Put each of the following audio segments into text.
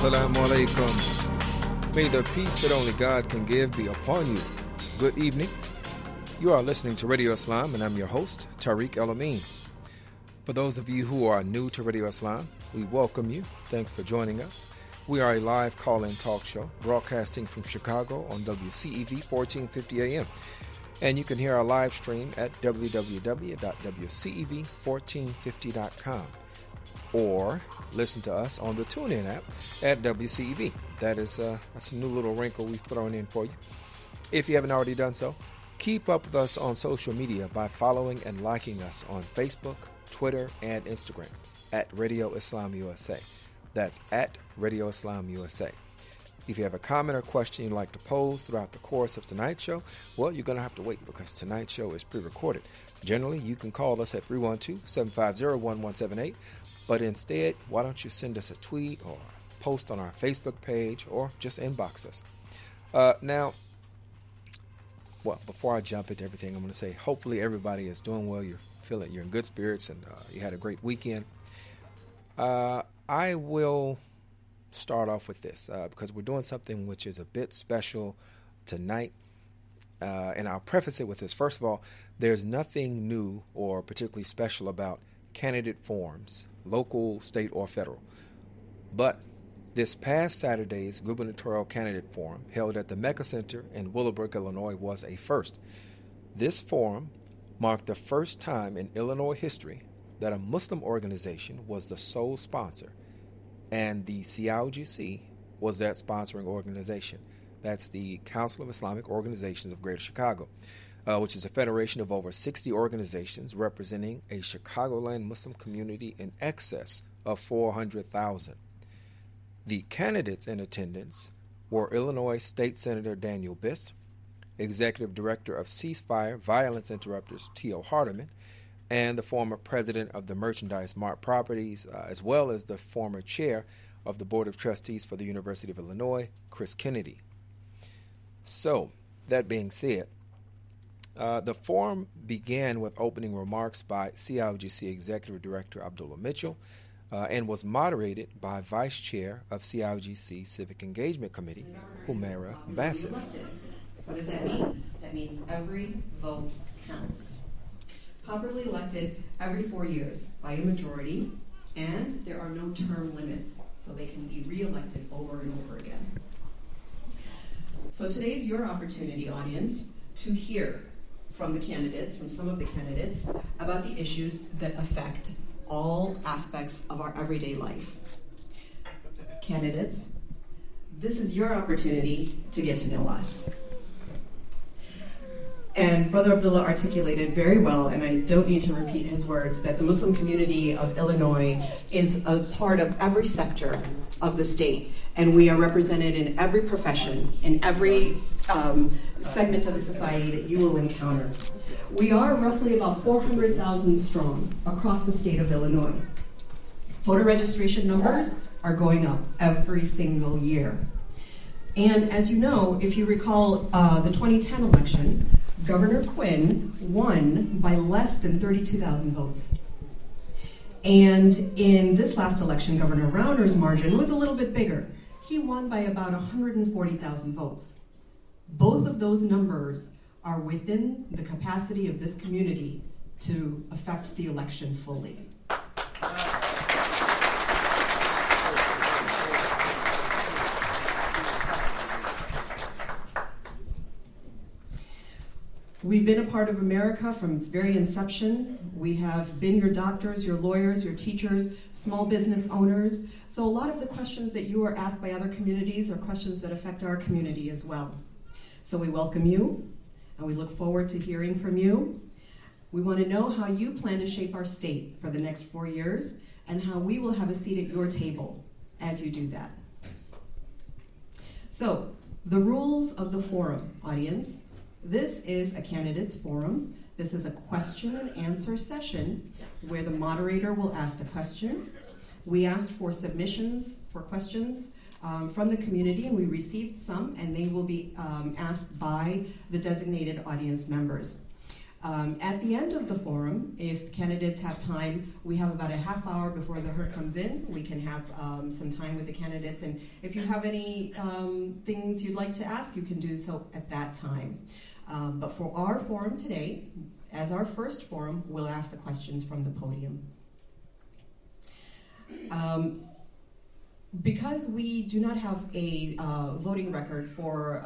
Assalamu alaikum. May the peace that only God can give be upon you. Good evening. You are listening to Radio Islam, and I'm your host, Tariq El-Amin. For those of you who are new to Radio Islam, we welcome you. Thanks for joining us. We are a live call-in talk show broadcasting from Chicago on WCEV 1450 AM. And you can hear our live stream at www.wcev1450.com or listen to us on the TuneIn app at WCEV. That's a new little wrinkle we've thrown in for you. If you haven't already done so, keep up with us on social media by following and liking us on Facebook, Twitter, and Instagram at Radio Islam USA. That's at Radio Islam USA. If you have a comment or question you'd like to pose throughout the course of tonight's show, well, you're going to have to wait because tonight's show is pre-recorded. Generally, you can call us at 312-750-1178, but instead, why don't you send us a tweet or post on our Facebook page or just inbox us. Now, before I jump into everything, I'm going to say hopefully everybody is doing well, you're in good spirits, and you had a great weekend. I will start off with this because we're doing something which is a bit special tonight, and I'll preface it with this. First of all, there's nothing new or particularly special about candidate forums, local, state, or federal. But this past Saturday's gubernatorial candidate forum held at the Mecca Center in Willowbrook, Illinois, was a first. This forum marked the first time in Illinois history that a Muslim organization was the sole sponsor, and the CIOGC was that sponsoring organization. That's the Council of Islamic Organizations of Greater Chicago, which is a federation of over 60 organizations representing a Chicagoland Muslim community in excess of 400,000. The candidates in attendance were Illinois State Senator Daniel Biss, Executive Director of Ceasefire Violence Interrupters Tio Hardiman, and the former president of the Merchandise Mart Properties, as well as the former chair of the Board of Trustees for the University of Illinois, Chris Kennedy. So, that being said, the forum began with opening remarks by CIOGC Executive Director Abdullah Mitchell and was moderated by Vice Chair of CIOGC Civic Engagement Committee, Humera Bassif. What does that mean? That means every vote counts. Properly elected every 4 years by a majority, and there are no term limits, so they can be re-elected over and over again. So today's your opportunity, audience, to hear from some of the candidates, about the issues that affect all aspects of our everyday life. Candidates, this is your opportunity to get to know us. And Brother Abdullah articulated very well, and I don't need to repeat his words, that the Muslim community of Illinois is a part of every sector of the state, and we are represented in every profession, in every segment of the society that you will encounter. We are roughly about 400,000 strong across the state of Illinois. Voter registration numbers are going up every single year. And as you know, if you recall the 2010 election, Governor Quinn won by less than 32,000 votes. And in this last election, Governor Rauner's margin was a little bit bigger. He won by about 140,000 votes. Both of those numbers are within the capacity of this community to affect the election fully. We've been a part of America from its very inception. We have been your doctors, your lawyers, your teachers, small business owners. So a lot of the questions that you are asked by other communities are questions that affect our community as well. So we welcome you, and we look forward to hearing from you. We want to know how you plan to shape our state for the next 4 years, and how we will have a seat at your table as you do that. So, the rules of the forum, audience. This is a candidates forum. This is a question and answer session where the moderator will ask the questions. We asked for submissions for questions from the community, and we received some, and they will be asked by the designated audience members. At the end of the forum, if candidates have time, we have about a half hour before the herd comes in. We can have some time with the candidates, and if you have any things you'd like to ask, you can do so at that time. But for our forum today, as our first forum, we'll ask the questions from the podium. Because we do not have a voting record for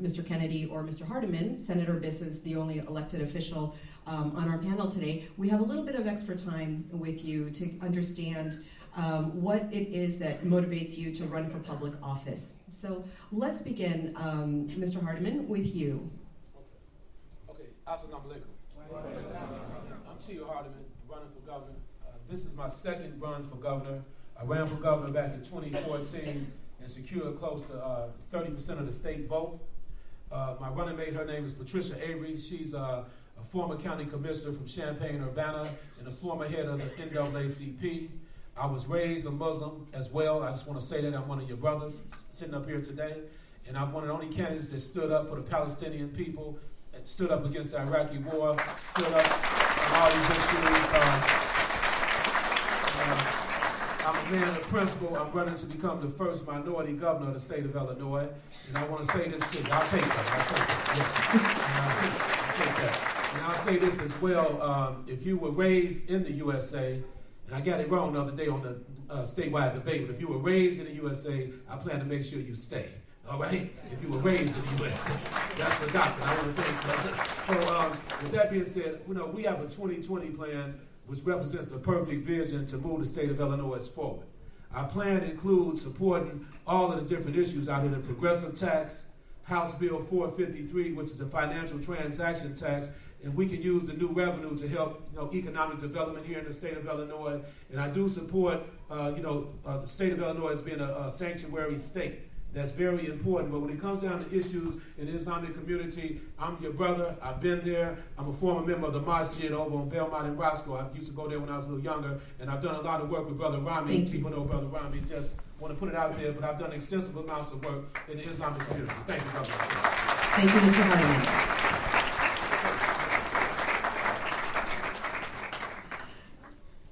Mr. Kennedy or Mr. Hardiman, Senator Biss is the only elected official on our panel today. We have a little bit of extra time with you to understand what it is that motivates you to run for public office. So let's begin, Mr. Hardiman, with you. Okay. Assalamu alaikum. I'm Tio Hardiman, running for governor. This is my second run for governor. I ran for governor back in 2014 and secured close to 30% of the state vote. My running mate, her name is Patricia Avery. She's a former county commissioner from Champaign-Urbana and a former head of the NAACP. I was raised a Muslim as well. I just want to say that I'm one of your brothers sitting up here today. And I'm one of the only candidates that stood up for the Palestinian people, and stood up against the Iraqi war, stood up on all these issues. I'm a man of principle. I'm running to become the first minority governor of the state of Illinois. And I want to say this too. I'll take that. And I'll say this as well. If you were raised in the USA, and I got it wrong the other day on the statewide debate, but if you were raised in the USA, I plan to make sure you stay. All right? If you were raised in the USA. That's the doctrine. I want to thank you. So with that being said, you know, we have a 2020 plan which represents a perfect vision to move the state of Illinois forward. Our plan includes supporting all of the different issues out of the progressive tax, House Bill 453, which is the financial transaction tax, and we can use the new revenue to help, you know, economic development here in the state of Illinois. And I do support, the state of Illinois as being a sanctuary state. That's very important. But when it comes down to issues in the Islamic community, I'm your brother. I've been there. I'm a former member of the masjid over on Belmont and Roscoe. I used to go there when I was a little younger, and I've done a lot of work with Brother Rami. People know Brother Rami. Just want to put it out there, but I've done extensive amounts of work in the Islamic community. Thank you, Brother. Thank you, Mr. Hardiman.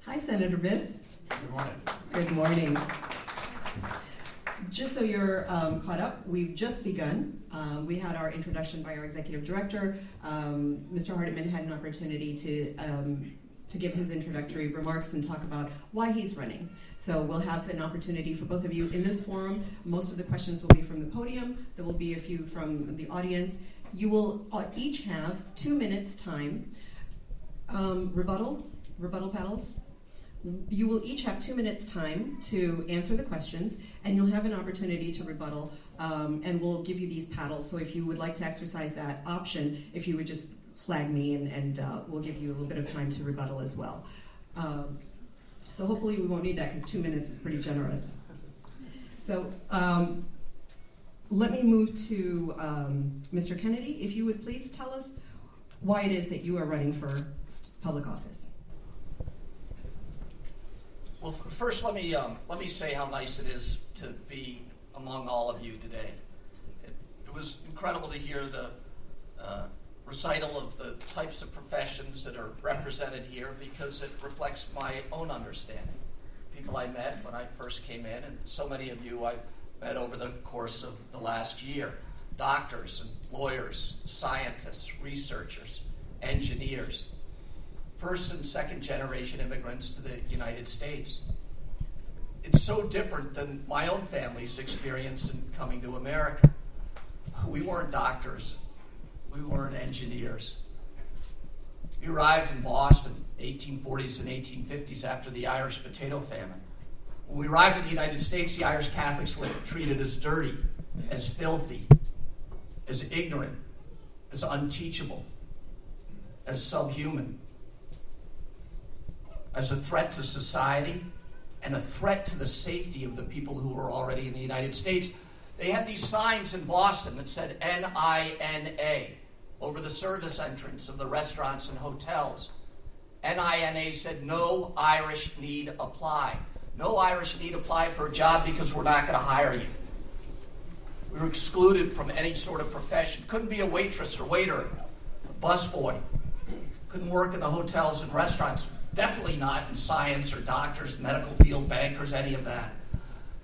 Hi, Senator Biss. Good morning. Good morning. Just so you're caught up, we've just begun. We had our introduction by our executive director. Mr. Hardiman had an opportunity to give his introductory remarks and talk about why he's running. So we'll have an opportunity for both of you in this forum. Most of the questions will be from the podium. There will be a few from the audience. You will each have 2 minutes time. Rebuttal panels. You will each have 2 minutes time to answer the questions, and you'll have an opportunity to rebuttal, and we'll give you these paddles. So if you would like to exercise that option, if you would just flag me, and we'll give you a little bit of time to rebuttal as well. So hopefully we won't need that, because 2 minutes is pretty generous. So let me move to Mr. Kennedy. If you would please tell us why it is that you are running for public office. Well, first, let me say how nice it is to be among all of you today. It was incredible to hear the recital of the types of professions that are represented here, because it reflects my own understanding. People I met when I first came in, and so many of you I've met over the course of the last year. Doctors and lawyers, scientists, researchers, engineers. First and second generation immigrants to the United States. It's so different than my own family's experience in coming to America. We weren't doctors. We weren't engineers. We arrived in Boston, 1840s and 1850s, after the Irish potato famine. When we arrived in the United States, the Irish Catholics were treated as dirty, as filthy, as ignorant, as unteachable, as subhuman, as a threat to society and a threat to the safety of the people who were already in the United States. They had these signs in Boston that said NINA over the service entrance of the restaurants and hotels. NINA said no Irish need apply. No Irish need apply for a job because we're not going to hire you. We were excluded from any sort of profession. Couldn't be a waitress or waiter, a busboy, couldn't work in the hotels and restaurants, definitely not in science or doctors, medical field, bankers, any of that.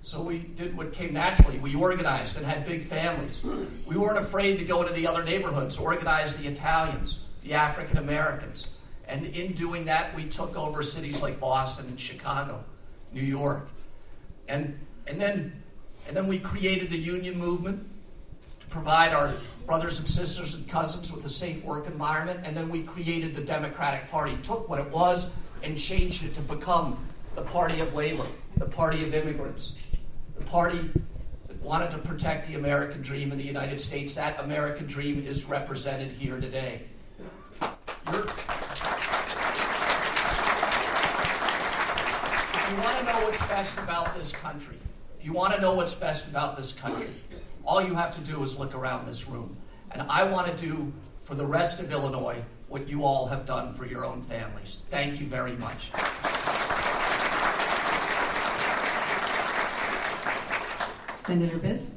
So we did what came naturally. We organized and had big families. We weren't afraid to go into the other neighborhoods, organize the Italians, the African Americans. And in doing that, we took over cities like Boston and Chicago, New York. And then we created the union movement to provide our brothers and sisters and cousins with a safe work environment. And then we created the Democratic Party, took what it was and changed it to become the party of labor, the party of immigrants, the party that wanted to protect the American dream in the United States. That American dream is represented here today. If you want to know what's best about this country, all you have to do is look around this room. And I want to do for the rest of Illinois what you all have done for your own families. Thank you very much. Senator Biss.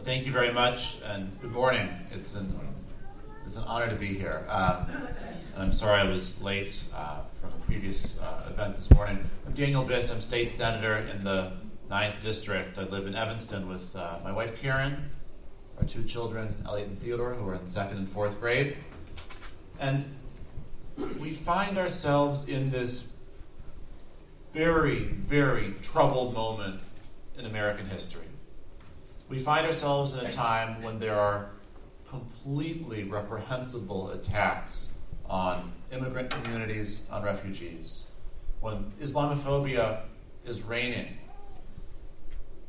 Thank you very much, and good morning. It's an honor to be here. And I'm sorry I was late from a previous event this morning. I'm Daniel Biss. I'm state senator in the 9th District. I live in Evanston with my wife, Karen, our two children, Elliot and Theodore, who are in 2nd and 4th grade. And we find ourselves in this very, very troubled moment in American history. We find ourselves in a time when there are completely reprehensible attacks on immigrant communities, on refugees, when Islamophobia is reigning,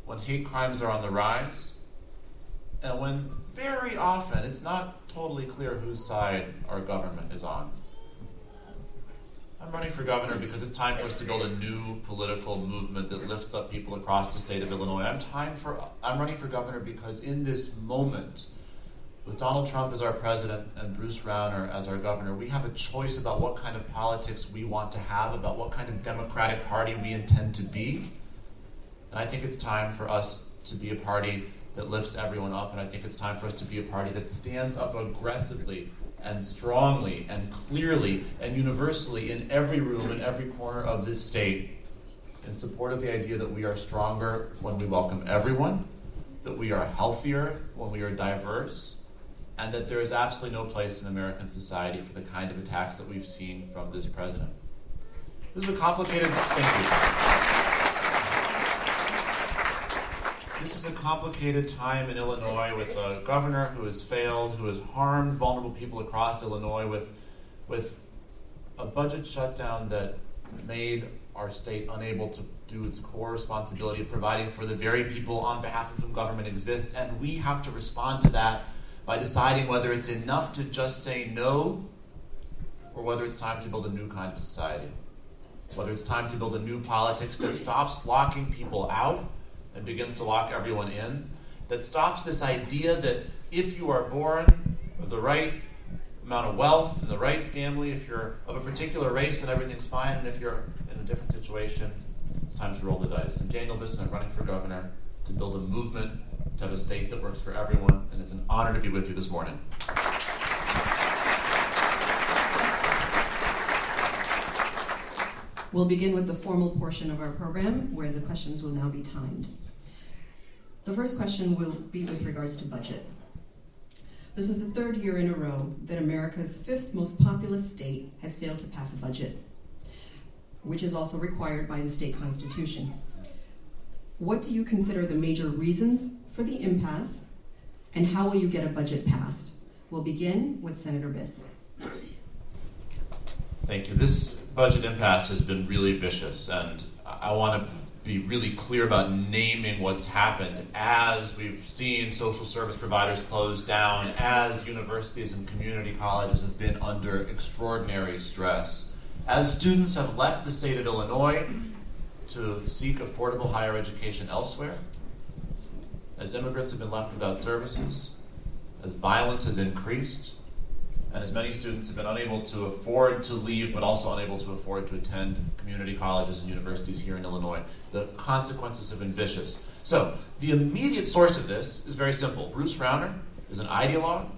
when hate crimes are on the rise, and when very often it's not totally clear whose side our government is on. I'm running for governor because it's time for us to build a new political movement that lifts up people across the state of Illinois. I'm running for governor because in this moment, with Donald Trump as our president and Bruce Rauner as our governor, we have a choice about what kind of politics we want to have, about what kind of Democratic Party we intend to be. And I think it's time for us to be a party that lifts everyone up, and I think it's time for us to be a party that stands up aggressively and strongly and clearly and universally in every room and every corner of this state in support of the idea that we are stronger when we welcome everyone, that we are healthier when we are diverse, and that there is absolutely no place in American society for the kind of attacks that we've seen from this president. This is a complicated... Thank you. This is a complicated time in Illinois with a governor who has failed, who has harmed vulnerable people across Illinois, with a budget shutdown that made our state unable to do its core responsibility of providing for the very people on behalf of whom government exists, and we have to respond to that by deciding whether it's enough to just say no or whether it's time to build a new kind of society, whether it's time to build a new politics that stops locking people out and begins to lock everyone in, that stops this idea that if you are born with the right amount of wealth and the right family, if you're of a particular race, then everything's fine, and if you're in a different situation, it's time to roll the dice. And Daniel Biss, I'm running for governor to build a movement, to have a state that works for everyone, and it's an honor to be with you this morning. We'll begin with the formal portion of our program, where the questions will now be timed. The first question will be with regards to budget. This is the third year in a row that America's 5th most populous state has failed to pass a budget, which is also required by the state constitution. What do you consider the major reasons for the impasse, and how will you get a budget passed? We'll begin with Senator Biss. Thank you. This budget impasse has been really vicious, and I want to be really clear about naming what's happened. As we've seen social service providers close down, as universities and community colleges have been under extraordinary stress, as students have left the state of Illinois to seek affordable higher education elsewhere, as immigrants have been left without services, as violence has increased, and as many students have been unable to afford to leave but also unable to afford to attend community colleges and universities here in Illinois, the consequences have been vicious. So the immediate source of this is very simple. Bruce Rauner is an ideologue.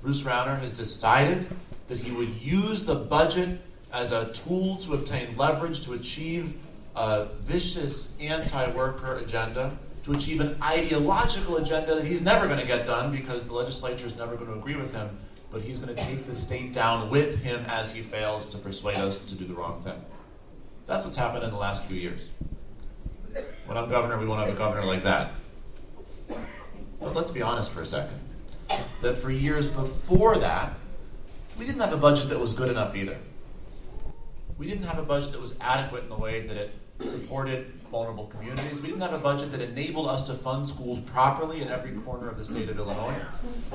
Bruce Rauner has decided that he would use the budget as a tool to obtain leverage to achieve a vicious anti-worker agenda, to achieve an ideological agenda that he's never going to get done because the legislature is never going to agree with him, but he's going to take the state down with him as he fails to persuade us to do the wrong thing. That's what's happened in the last few years. When I'm governor, we won't have a governor like that. But let's be honest for a second, that for years before that, we didn't have a budget that was good enough either. We didn't have a budget that was adequate in the way that it supported vulnerable communities. We didn't have a budget that enabled us to fund schools properly in every corner of the state of Illinois.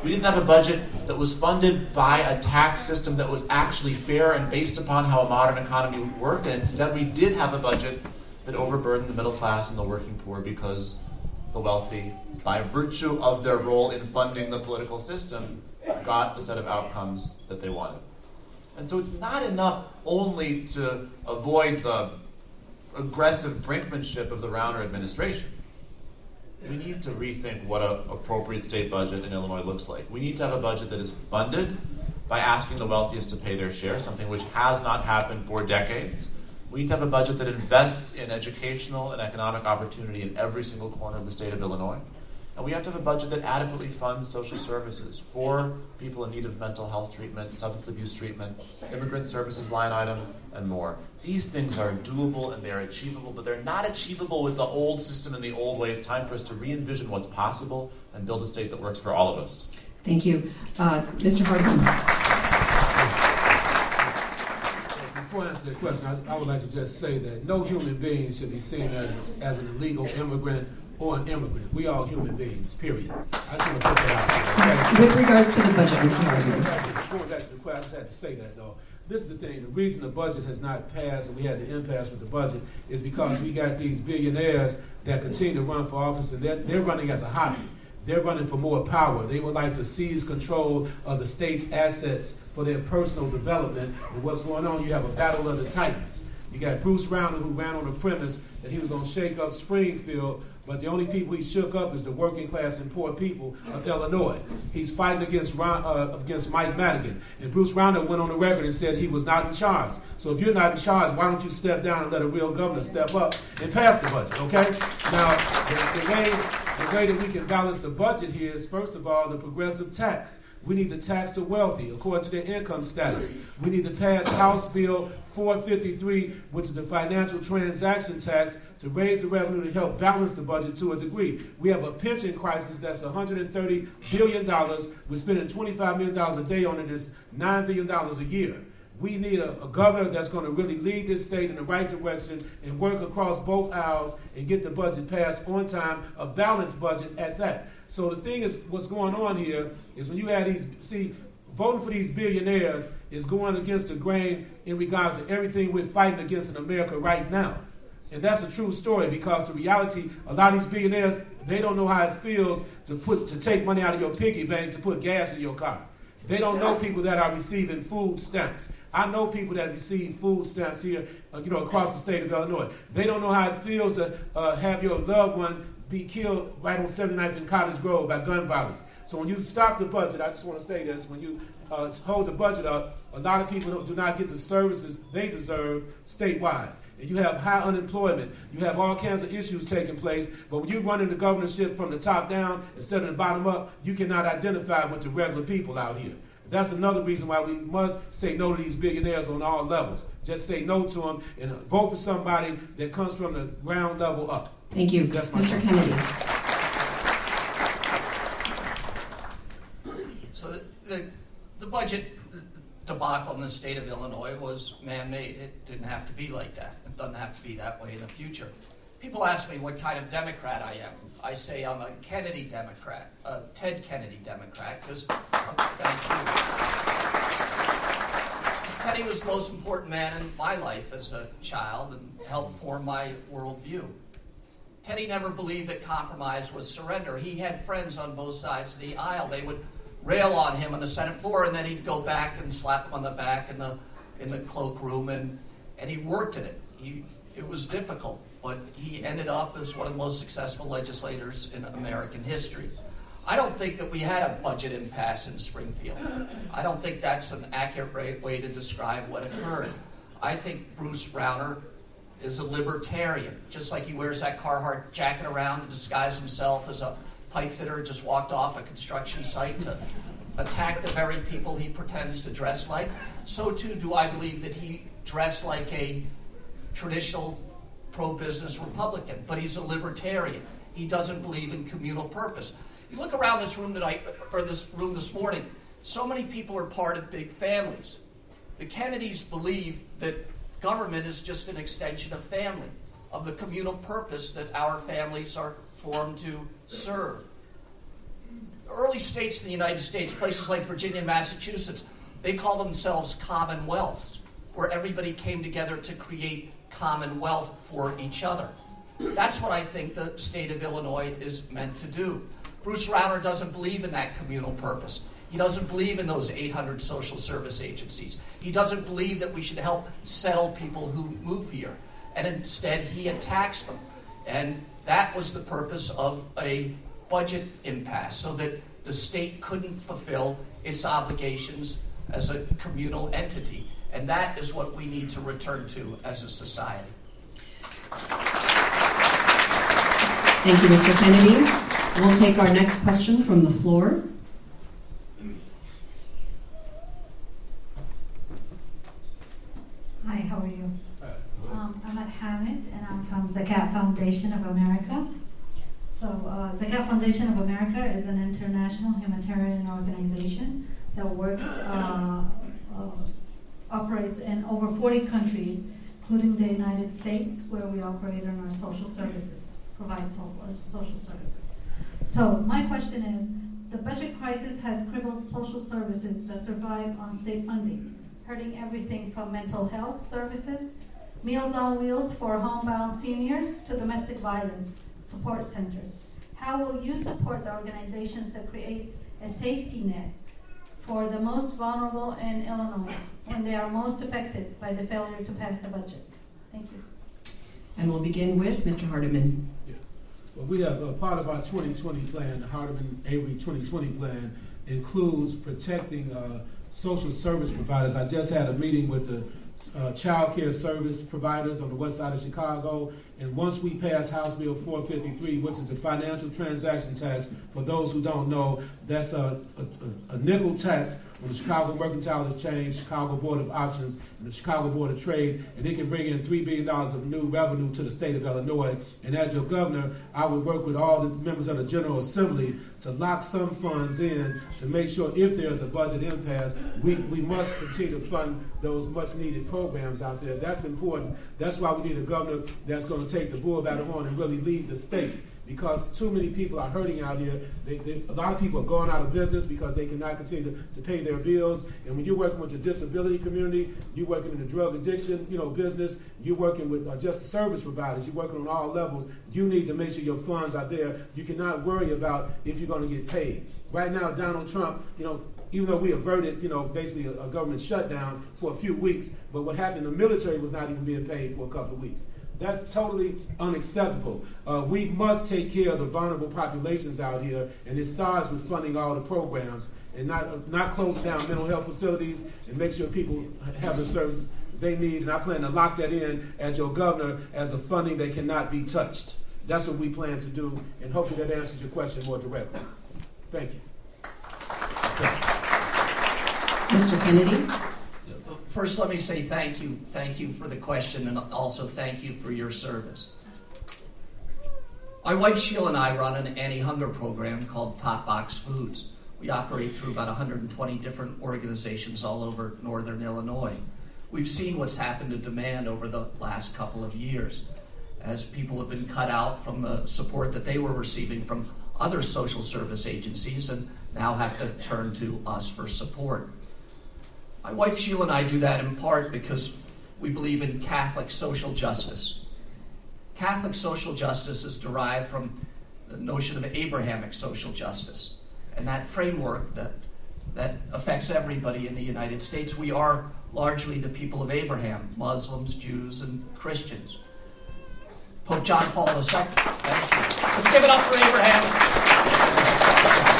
We didn't have a budget that was funded by a tax system that was actually fair and based upon how a modern economy would work. And instead, we did have a budget that overburdened the middle class and the working poor because the wealthy, by virtue of their role in funding the political system, got a set of outcomes that they wanted. And so it's not enough only to avoid the aggressive brinkmanship of the Rauner administration. We need to rethink what an appropriate state budget in Illinois looks like. We need to have a budget that is funded by asking the wealthiest to pay their share, something which has not happened for decades. We need to have a budget that invests in educational and economic opportunity in every single corner of the state of Illinois. And we have to have a budget that adequately funds social services for people in need of mental health treatment, substance abuse treatment, immigrant services line item, and more. These things are doable and they're achievable, but they're not achievable with the old system and the old way. It's time for us to re-envision what's possible and build a state that works for all of us. Thank you. Mr. Hardiman. Before I answer the question, I would like to just say that no human being should be seen as an illegal immigrant or an immigrant. We all human beings, period. I just want to put that out there. With regards to the budget, Mr. Hardiman. Before that's required, I just had to say that, though. This is the thing. The reason the budget has not passed and we had the impasse with the budget is because we got these billionaires that continue to run for office, and they're running as a hobby. They're running for more power. They would like to seize control of the state's assets for their personal development. And what's going on, you have a battle of the titans. You got Bruce Rauner, who ran on the premise that he was going to shake up Springfield, but the only people he shook up is the working class and poor people of Illinois. He's fighting against Mike Madigan. And Bruce Rauner went on the record and said he was not in charge. So if you're not in charge, why don't you step down and let a real governor step up and pass the budget, okay? Now, the way that we can balance the budget here is, first of all, the progressive tax. We need to tax the wealthy according to their income status. We need to pass House Bill 453, which is the financial transaction tax, to raise the revenue to help balance the budget to a degree. We have a pension crisis that's $130 billion. We're spending $25 million a day on it. It's $9 billion a year. We need a governor that's going to really lead this state in the right direction and work across both aisles and get the budget passed on time, a balanced budget at that. So the thing is, what's going on here is when you have voting for these billionaires is going against the grain in regards to everything we're fighting against in America right now. And that's a true story, because the reality, a lot of these billionaires, they don't know how it feels to take money out of your piggy bank to put gas in your car. They don't know people that are receiving food stamps. I know people that receive food stamps here, across the state of Illinois. They don't know how it feels to have your loved one be killed right on 79th and Cottage Grove by gun violence. So when you stop the budget, I just want to say this, when you hold the budget up, a lot of people do not get the services they deserve statewide. And you have high unemployment. You have all kinds of issues taking place. But when you're running the governorship from the top down instead of the bottom up, you cannot identify with the regular people out here. That's another reason why we must say no to these billionaires on all levels. Just say no to them and vote for somebody that comes from the ground level up. Thank you. That's my Mr. Kennedy. So the budget debacle in the state of Illinois was man-made. It didn't have to be like that. It doesn't have to be that way in the future. People ask me what kind of Democrat I am. I say I'm a Kennedy Democrat, a Ted Kennedy Democrat, because Kennedy was the most important man in my life as a child and helped form my worldview. Teddy never believed that compromise was surrender. He had friends on both sides of the aisle. They would rail on him on the Senate floor, and then he'd go back and slap him on the back in the cloakroom, and he worked at it. It was difficult, but he ended up as one of the most successful legislators in American history. I don't think that we had a budget impasse in Springfield. I don't think that's an accurate way to describe what occurred. I think Bruce Rauner is a libertarian, just like he wears that Carhartt jacket around to disguise himself as a pipe fitter, just walked off a construction site to attack the very people he pretends to dress like. So too do I believe that he dressed like a traditional pro-business Republican, but he's a libertarian. He doesn't believe in communal purpose. You look around this room tonight, or this room this morning, so many people are part of big families. The Kennedys believe that government is just an extension of family, of the communal purpose that our families are formed to serve. The early states in the United States, places like Virginia and Massachusetts, they call themselves commonwealths, where everybody came together to create commonwealth for each other. That's what I think the state of Illinois is meant to do. Bruce Rauner doesn't believe in that communal purpose. He doesn't believe in those 800 social service agencies. He doesn't believe that we should help settle people who move here. And instead, he attacks them. And that was the purpose of a budget impasse, so that the state couldn't fulfill its obligations as a communal entity. And that is what we need to return to as a society. Thank you, Mr. Kennedy. We'll take our next question from the floor. Hi, how are you? I'm at Hamid, and I'm from Zakat Foundation of America. So Zakat Foundation of America is an international humanitarian organization that works, operates in over 40 countries, including the United States, where we operate on our social services, provide social services. So my question is, the budget crisis has crippled social services that survive on state funding, hurting everything from mental health services, meals on wheels for homebound seniors, to domestic violence support centers. How will you support the organizations that create a safety net for the most vulnerable in Illinois when they are most affected by the failure to pass a budget? Thank you. And we'll begin with Mr. Hardiman. Yeah. Well, we have a part of our 2020 plan, the Hardiman Avery 2020 plan, includes protecting social service providers. I just had a meeting with the child care service providers on the west side of Chicago, and once we pass House Bill 453, which is the financial transaction tax, for those who don't know, that's a nickel tax on the Chicago Mercantile Exchange, Chicago Board of Options, and the Chicago Board of Trade, and it can bring in $3 billion of new revenue to the state of Illinois. And as your governor, I would work with all the members of the General Assembly to lock some funds in to make sure if there's a budget impasse, we must continue to fund those much-needed programs out there. That's important. That's why we need a governor that's going to take the bull by the horn and really lead the state, because too many people are hurting out here. A lot of people are going out of business because they cannot continue to pay their bills. And when you're working with the disability community, you're working in the drug addiction, business, you're working with just service providers, you're working on all levels, you need to make sure your funds are there. You cannot worry about if you're going to get paid. Right now, Donald Trump, even though we averted, basically a government shutdown for a few weeks, but what happened, the military was not even being paid for a couple of weeks. That's totally unacceptable. We must take care of the vulnerable populations out here, and it starts with funding all the programs and not closing down mental health facilities and make sure people have the services they need. And I plan to lock that in as your governor as a funding that cannot be touched. That's what we plan to do, and hopefully that answers your question more directly. Thank you. Mr. Kennedy? First, let me say thank you. Thank you for the question, and also thank you for your service. My wife, Sheila, and I run an anti-hunger program called Top Box Foods. We operate through about 120 different organizations all over northern Illinois. We've seen what's happened to demand over the last couple of years as people have been cut out from the support that they were receiving from other social service agencies and now have to turn to us for support. My wife Sheila and I do that in part because we believe in Catholic social justice. Catholic social justice is derived from the notion of Abrahamic social justice, and that framework that affects everybody in the United States. We are largely the people of Abraham, Muslims, Jews, and Christians. Pope John Paul II, thank you. Let's give it up for Abraham.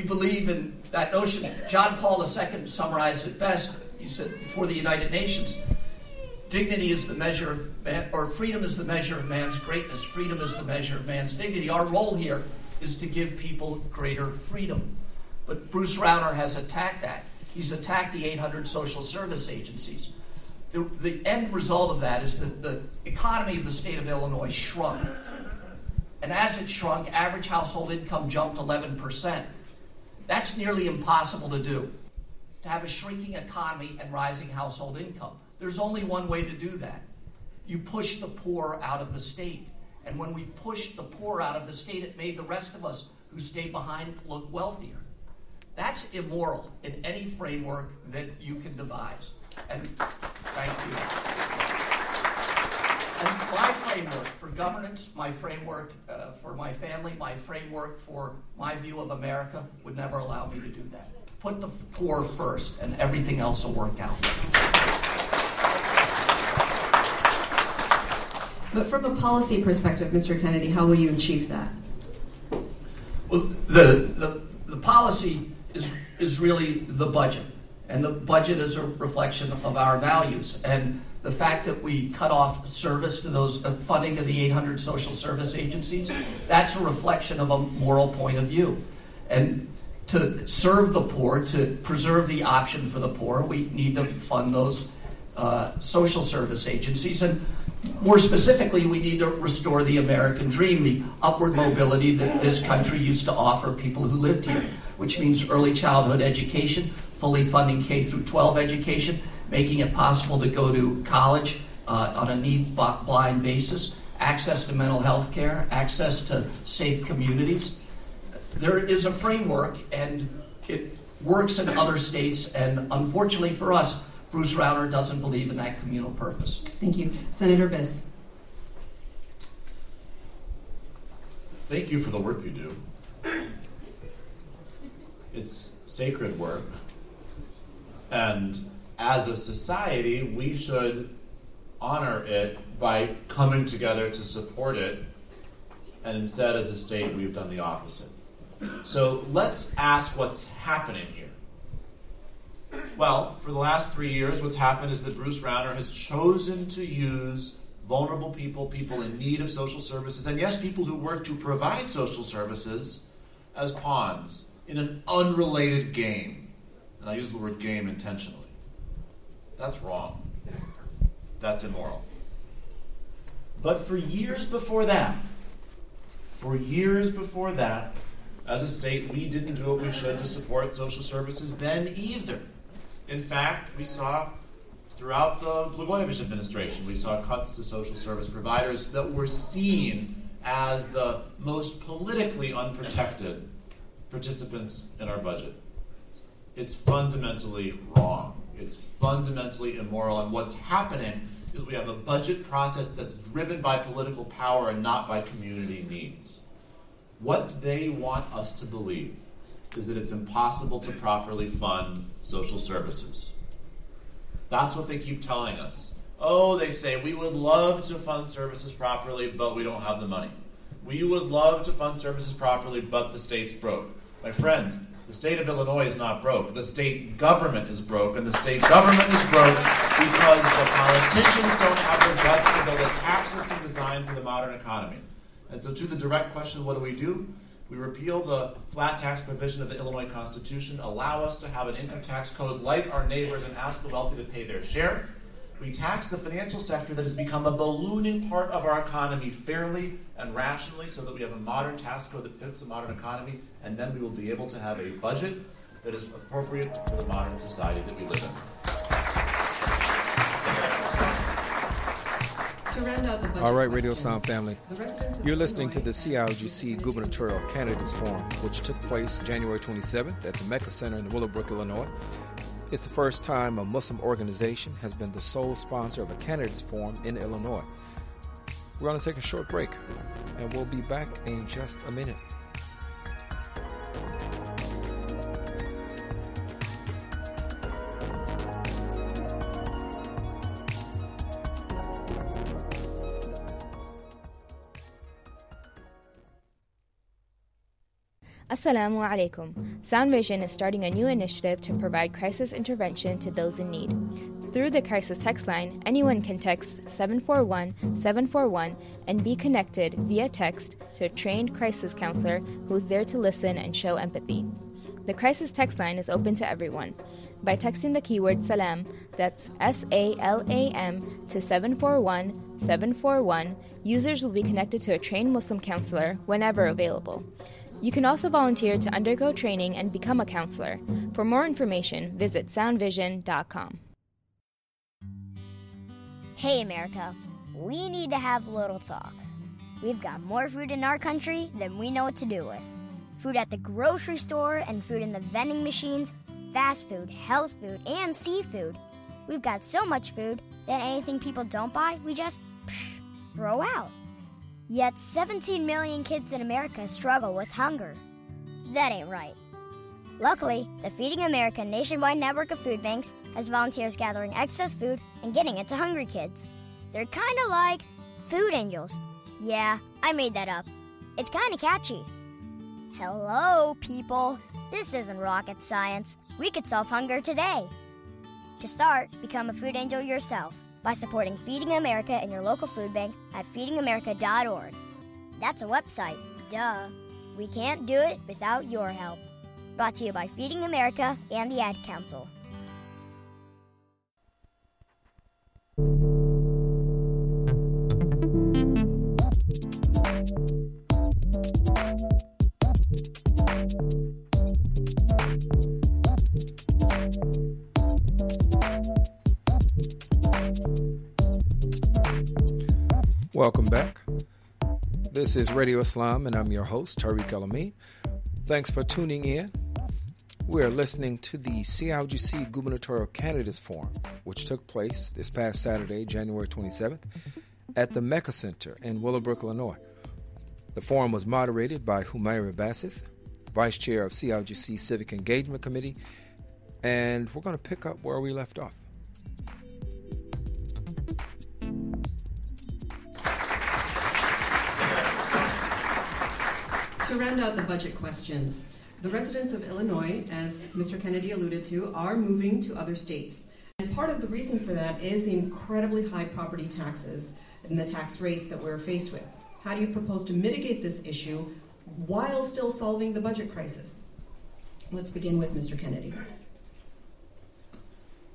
We believe in that notion. John Paul II summarized it best. He said, before the United Nations, dignity is the measure of man, or freedom is the measure of man's greatness. Freedom is the measure of man's dignity. Our role here is to give people greater freedom. But Bruce Rauner has attacked that. He's attacked the 800 social service agencies. The end result of that is that the economy of the state of Illinois shrunk. And as it shrunk, average household income jumped 11%. That's nearly impossible to do, to have a shrinking economy and rising household income. There's only one way to do that. You push the poor out of the state. And when we pushed the poor out of the state, it made the rest of us who stay behind look wealthier. That's immoral in any framework that you can devise. And thank you. And my framework for governance, my framework for my family, my framework for my view of America would never allow me to do that. Put the poor first, and everything else will work out. But from a policy perspective, Mr. Kennedy, how will you achieve that? Well, the policy is really the budget. And the budget is a reflection of our values. And the fact that we cut off service to those funding to the 800 social service agencies, that's a reflection of a moral point of view. And to serve the poor, to preserve the option for the poor, we need to fund those social service agencies. And more specifically, we need to restore the American dream, the upward mobility that this country used to offer people who lived here, which means early childhood education, fully funding K-12 education, making it possible to go to college on a need-blind basis, access to mental health care, access to safe communities. There is a framework, and it works in other states, and unfortunately for us, Bruce Rauner doesn't believe in that communal purpose. Thank you. Senator Biss. Thank you for the work you do. It's sacred work. And as a society, we should honor it by coming together to support it. And instead, as a state, we've done the opposite. So let's ask what's happening here. Well, for the last 3 years, what's happened is that Bruce Rauner has chosen to use vulnerable people, people in need of social services, and yes, people who work to provide social services as pawns in an unrelated game. And I use the word game intentionally. That's wrong. That's immoral. But for years before that, as a state, we didn't do what we should to support social services then either. In fact, we saw throughout the Blagojevich administration, we saw cuts to social service providers that were seen as the most politically unprotected participants in our budget. It's fundamentally wrong. It's fundamentally immoral. And what's happening is we have a budget process that's driven by political power and not by community needs. What they want us to believe is that it's impossible to properly fund social services. That's what they keep telling us. Oh, they say, we would love to fund services properly, but we don't have the money. We would love to fund services properly, but the state's broke. My friends, the state of Illinois is not broke. The state government is broke, and the state government is broke because the politicians don't have the guts to build a tax system designed for the modern economy. And so to the direct question, what do we do? We repeal the flat tax provision of the Illinois Constitution, allow us to have an income tax code like our neighbors and ask the wealthy to pay their share. We tax the financial sector that has become a ballooning part of our economy fairly and rationally so that we have a modern tax code that fits the modern economy, and then we will be able to have a budget that is appropriate for the modern society that we live in. To round out the budget, all right, Radio Islam family. You're listening to the CIOGC Gubernatorial Candidates Forum, which took place January 27th at the Mecca Center in Willowbrook, Illinois. It's the first time a Muslim organization has been the sole sponsor of a candidates forum in Illinois. We're going to take a short break, and we'll be back in just a minute. Assalamu alaikum. SoundVision is starting a new initiative to provide crisis intervention to those in need. Through the crisis text line, anyone can text 741-741 and be connected via text to a trained crisis counselor who's there to listen and show empathy. The crisis text line is open to everyone. By texting the keyword SALAM, that's S-A-L-A-M, to 741-741, users will be connected to a trained Muslim counselor whenever available. You can also volunteer to undergo training and become a counselor. For more information, visit soundvision.com. Hey America, we need to have a little talk. We've got more food in our country than we know what to do with. Food at the grocery store and food in the vending machines, fast food, health food, and seafood. We've got so much food that anything people don't buy, we just throw out. Yet 17 million kids in America struggle with hunger. That ain't right. Luckily, the Feeding America nationwide network of food banks has volunteers gathering excess food and getting it to hungry kids. They're kind of like food angels. Yeah, I made that up. It's kind of catchy. Hello, people. This isn't rocket science. We could solve hunger today. To start, become a food angel yourself by supporting Feeding America and your local food bank at feedingamerica.org. That's a website. Duh. We can't do it without your help. Brought to you by Feeding America and the Ad Council. Welcome back. This is Radio Islam, and I'm your host, Tariq El-Amin. Thanks for tuning in. We are listening to the CIOGC Gubernatorial Candidates Forum, which took place this past Saturday, January 27th, at the Mecca Center in Willowbrook, Illinois. The forum was moderated by Humera Bassif, Vice Chair of CIOGC Civic Engagement Committee, and we're going to pick up where we left off. To round out the budget questions, the residents of Illinois, as Mr. Kennedy alluded to, are moving to other states. And part of the reason for that is the incredibly high property taxes and the tax rates that we're faced with. How do you propose to mitigate this issue while still solving the budget crisis? Let's begin with Mr. Kennedy.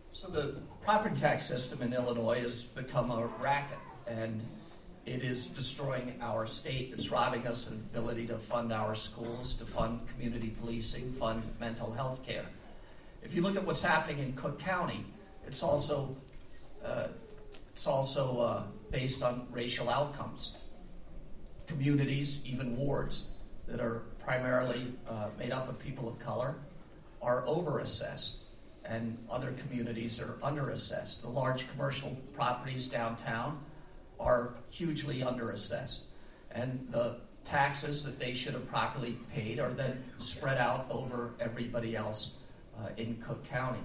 So the property tax system in Illinois has become a racket, and it is destroying our state. It's robbing us of the ability to fund our schools, to fund community policing, fund mental health care. If you look at what's happening in Cook County, it's also based on racial outcomes. Communities, even wards, that are primarily made up of people of color are over-assessed, and other communities are under-assessed. The large commercial properties downtown are hugely underassessed, and the taxes that they should have properly paid are then spread out over everybody else in Cook County,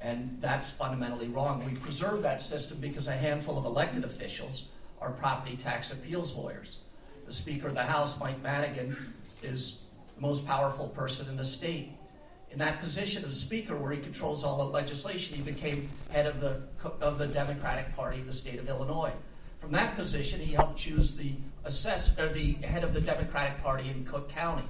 and that's fundamentally wrong. We preserve that system because a handful of elected officials are property tax appeals lawyers. The Speaker of the House, Mike Madigan, is the most powerful person in the state. In that position of Speaker, where he controls all the legislation, he became head of the Democratic Party of the state of Illinois. From that position, he helped choose the head of the Democratic Party in Cook County.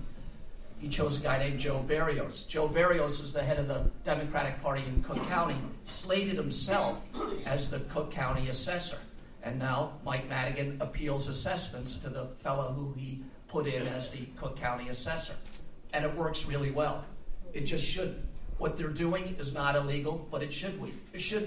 He chose a guy named Joe Berrios. Joe Berrios is the head of the Democratic Party in Cook County, slated himself as the Cook County assessor. And now Mike Madigan appeals assessments to the fellow who he put in as the Cook County assessor. And it works really well. It just shouldn't. What they're doing is not illegal, but it should be. We should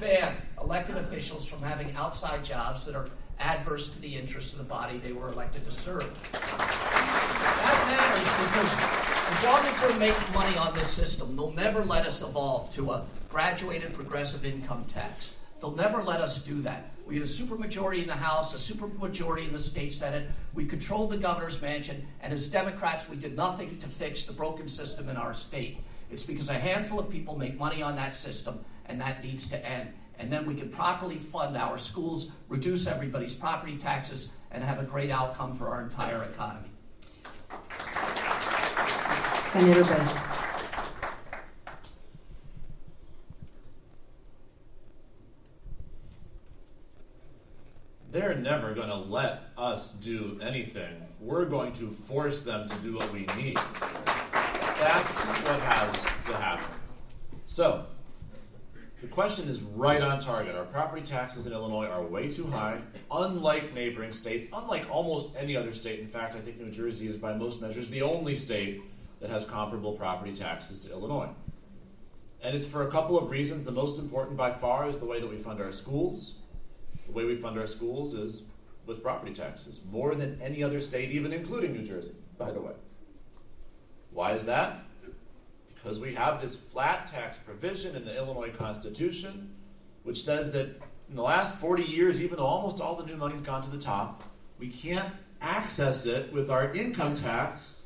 ban elected officials from having outside jobs that are adverse to the interests of the body they were elected to serve. That matters because as long as they're making money on this system, they'll never let us evolve to a graduated progressive income tax. They'll never let us do that. We had a supermajority in the House, a supermajority in the state Senate. We controlled the governor's mansion, and as Democrats, we did nothing to fix the broken system in our state. It's because a handful of people make money on that system, and that needs to end. And then we can properly fund our schools, reduce everybody's property taxes, and have a great outcome for our entire economy. Senator Biss. They're never going to let us do anything. We're going to force them to do what we need. That's what has to happen. So, the question is right on target. Our property taxes in Illinois are way too high, unlike neighboring states, unlike almost any other state. In fact, I think New Jersey is, by most measures, the only state that has comparable property taxes to Illinois. And it's for a couple of reasons. The most important by far is the way that we fund our schools. The way we fund our schools is with property taxes, more than any other state, even including New Jersey, by the way. Why is that? Because we have this flat tax provision in the Illinois Constitution, which says that in the last 40 years, even though almost all the new money's gone to the top, we can't access it with our income tax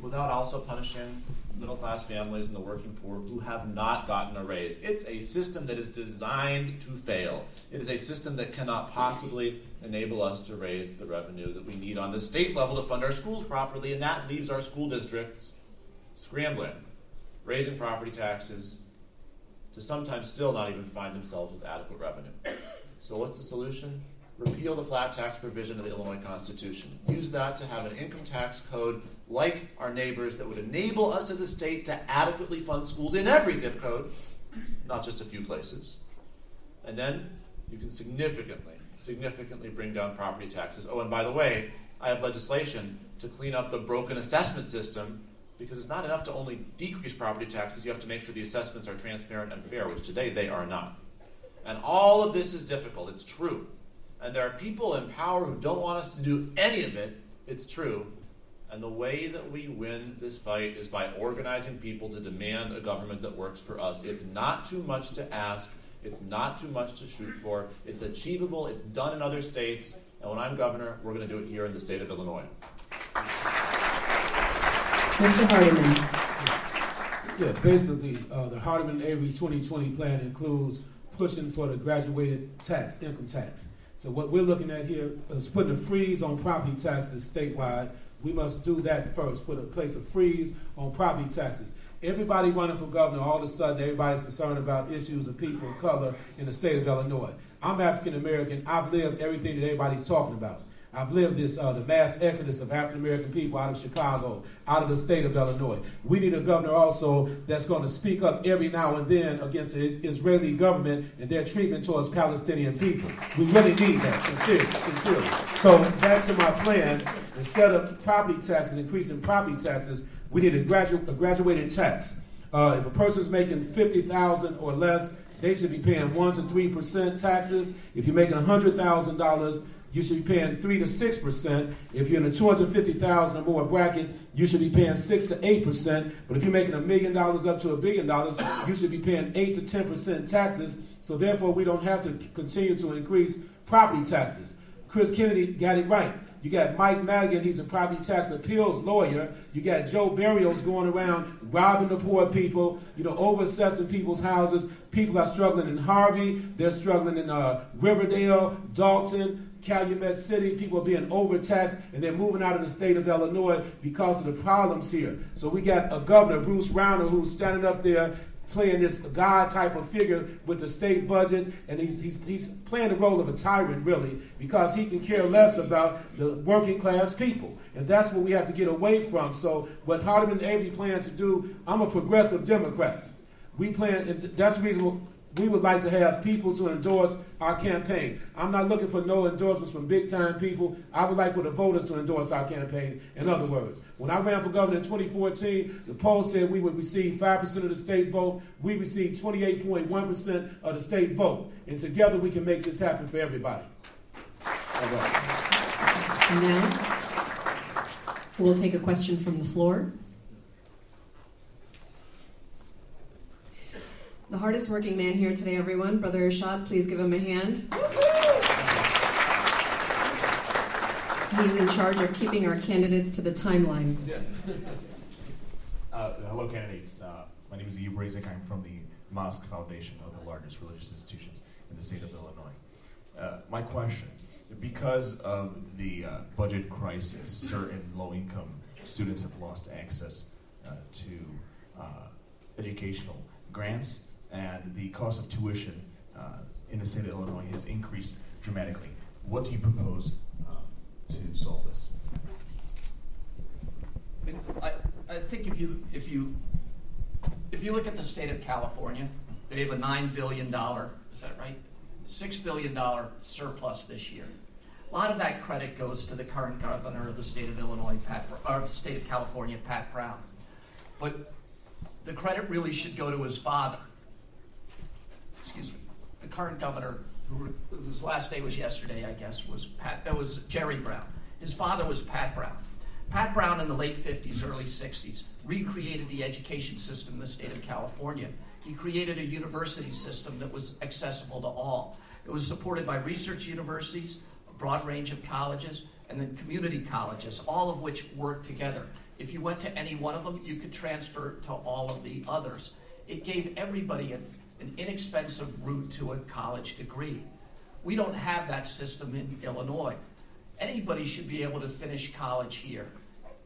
without also punishing middle-class families and the working poor who have not gotten a raise. It's a system that is designed to fail. It is a system that cannot possibly enable us to raise the revenue that we need on the state level to fund our schools properly, and that leaves our school districts scrambling, raising property taxes to sometimes still not even find themselves with adequate revenue. So what's the solution? Repeal the flat tax provision of the Illinois Constitution. Use that to have an income tax code like our neighbors that would enable us as a state to adequately fund schools in every zip code, not just a few places. And then you can significantly bring down property taxes. Oh, and by the way, I have legislation to clean up the broken assessment system, because it's not enough to only decrease property taxes. You have to make sure the assessments are transparent and fair, which today they are not. And all of this is difficult. It's true. And there are people in power who don't want us to do any of it. It's true. And the way that we win this fight is by organizing people to demand a government that works for us. It's not too much to ask. It's not too much to shoot for. It's achievable. It's done in other states. And when I'm governor, we're going to do it here in the state of Illinois. Mr. Hardiman. Yeah, basically, the Hardiman-Avery 2020 plan includes pushing for the graduated tax, income tax. So what we're looking at here is putting a freeze on property taxes statewide. We must do that first, put a place of freeze on property taxes. Everybody running for governor, all of a sudden, everybody's concerned about issues of people of color in the state of Illinois. I'm African-American. I've lived everything that everybody's talking about. I've lived this, the mass exodus of African-American people out of Chicago, out of the state of Illinois. We need a governor also that's going to speak up every now and then against the Israeli government and their treatment towards Palestinian people. We really need that, sincerely. So back to my plan, instead of property taxes, increasing property taxes, we need a graduated tax. If a person's making $50,000 or less, they should be paying 1 to 3% taxes. If you're making $100,000, you should be paying 3 to 6%. If you're in the $250,000 or more bracket, you should be paying 6 to 8%. But if you're making $1 million up to $1 billion, you should be paying 8 to 10% taxes. So therefore, we don't have to continue to increase property taxes. Chris Kennedy got it right. You got Mike Madigan, he's a property tax appeals lawyer. You got Joe Berrios going around robbing the poor people, over-assessing people's houses. People are struggling in Harvey. They're struggling in Riverdale, Dalton, Calumet City. People are being overtaxed, and they're moving out of the state of Illinois because of the problems here. So we got a governor, Bruce Rauner, who's standing up there playing this God type of figure with the state budget, and he's playing the role of a tyrant, really, because he can care less about the working class people. And that's what we have to get away from. So what Hardiman Avery plans to do, I'm a progressive Democrat. We plan, and that's the reason we would like to have people to endorse our campaign. I'm not looking for no endorsements from big-time people. I would like for the voters to endorse our campaign, in other words. When I ran for governor in 2014, the poll said we would receive 5% of the state vote. We received 28.1% of the state vote. And together we can make this happen for everybody. All right. And now, we'll take a question from the floor. The hardest working man here today, everyone, Brother Irshad, please give him a hand. He's in charge of keeping our candidates to the timeline. Yes. Hello, candidates. My name is Ayub Razik. I'm from the Mosque Foundation, one of the largest religious institutions in the state of Illinois. My question, because of the budget crisis, certain low-income students have lost access to educational grants, and the cost of tuition in the state of Illinois has increased dramatically. What do you propose to solve this? I think if you look at the state of California, they have a $9 billion, is that right? $6 billion surplus this year. A lot of that credit goes to the current governor of the state of Illinois, Pat, or state of California, Pat Brown. But the credit really should go to his father. Excuse me, the current governor, whose last day was yesterday, I guess, was Jerry Brown. His father was Pat Brown. Pat Brown in the late 50s, early 60s, recreated the education system in the state of California. He created a university system that was accessible to all. It was supported by research universities, a broad range of colleges, and then community colleges, all of which worked together. If you went to any one of them, you could transfer to all of the others. It gave everybody an inexpensive route to a college degree. We don't have that system in Illinois. Anybody should be able to finish college here.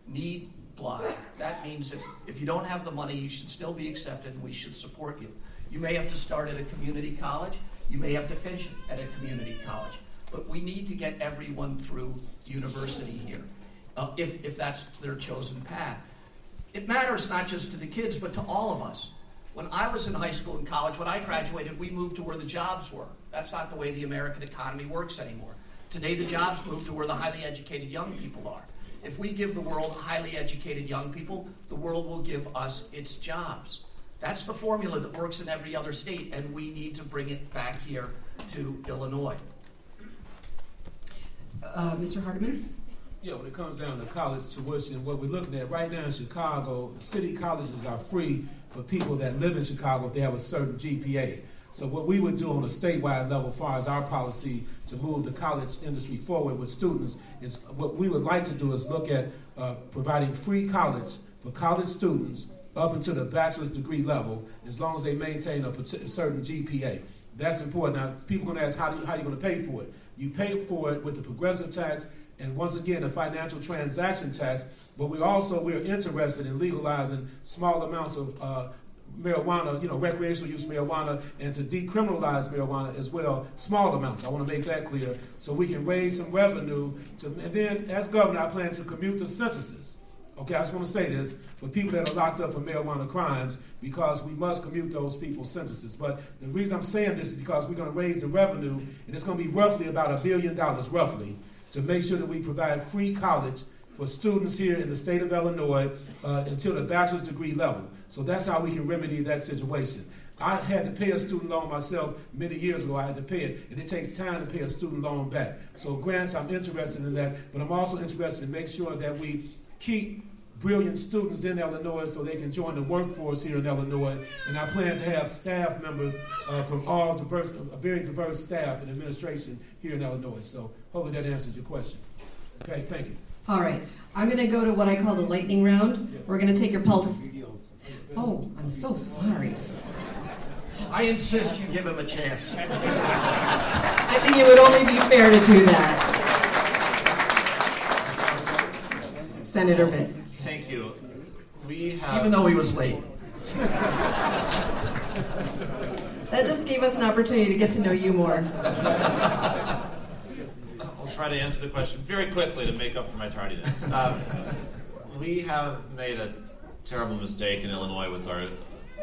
Need blind. That means if you don't have the money, you should still be accepted and we should support you. You may have to start at a community college. You may have to finish at a community college. But we need to get everyone through university here, if that's their chosen path. It matters not just to the kids, but to all of us. When I was in high school and college, when I graduated, we moved to where the jobs were. That's not the way the American economy works anymore. Today, the jobs move to where the highly educated young people are. If we give the world highly educated young people, the world will give us its jobs. That's the formula that works in every other state, and we need to bring it back here to Illinois. Mr. Hardiman? Yeah, when it comes down to college tuition, what we're looking at right now in Chicago, city colleges are free for people that live in Chicago if they have a certain GPA. So what we would do on a statewide level, as far as our policy to move the college industry forward with students, is what we would like to do is look at providing free college for college students up until the bachelor's degree level, as long as they maintain a certain GPA. That's important. Now, people are going to ask, how are you going to pay for it? You pay for it with the progressive tax and, once again, a financial transaction tax, but we're interested in legalizing small amounts of marijuana, recreational use marijuana, and to decriminalize marijuana as well, small amounts. I want to make that clear, so we can raise some revenue. And then, as governor, I plan to commute to sentences. Okay, I just want to say this, for people that are locked up for marijuana crimes, because we must commute those people's sentences. But the reason I'm saying this is because we're going to raise the revenue, and it's going to be roughly about $1 billion, roughly, to make sure that we provide free college for students here in the state of Illinois until the bachelor's degree level. So that's how we can remedy that situation. I had to pay a student loan myself many years ago. I had to pay it, and it takes time to pay a student loan back. So grants, I'm interested in that, but I'm also interested in making sure that we keep brilliant students in Illinois so they can join the workforce here in Illinois. And I plan to have staff members from very diverse staff and administration here in Illinois. So hopefully that answers your question. Okay, thank you. All right, I'm going to go to what I call the lightning round. Yes. We're going to take your pulse. Oh, I'm so sorry. I insist you give him a chance. I think it would only be fair to do that. Senator Biss. Thank you. Even though he was late. That just gave us an opportunity to get to know you more. I'll try to answer the question very quickly to make up for my tardiness. We have made a terrible mistake in Illinois with our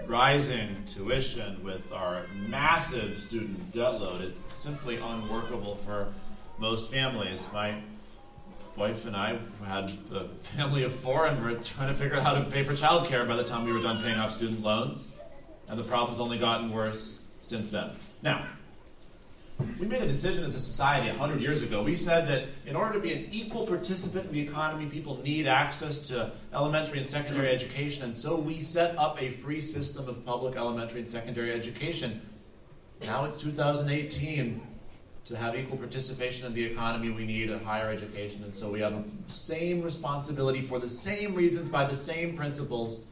rising tuition, with our massive student debt load. It's simply unworkable for most families. My wife and I had a family of four, and we're trying to figure out how to pay for childcare by the time we were done paying off student loans, and the problem's only gotten worse since then. Now, we made a decision as a society 100 years ago. We said that in order to be an equal participant in the economy, people need access to elementary and secondary education, and so we set up a free system of public elementary and secondary education. Now it's 2018. To have equal participation in the economy, we need a higher education, and so we have the same responsibility for the same reasons, by the same principles,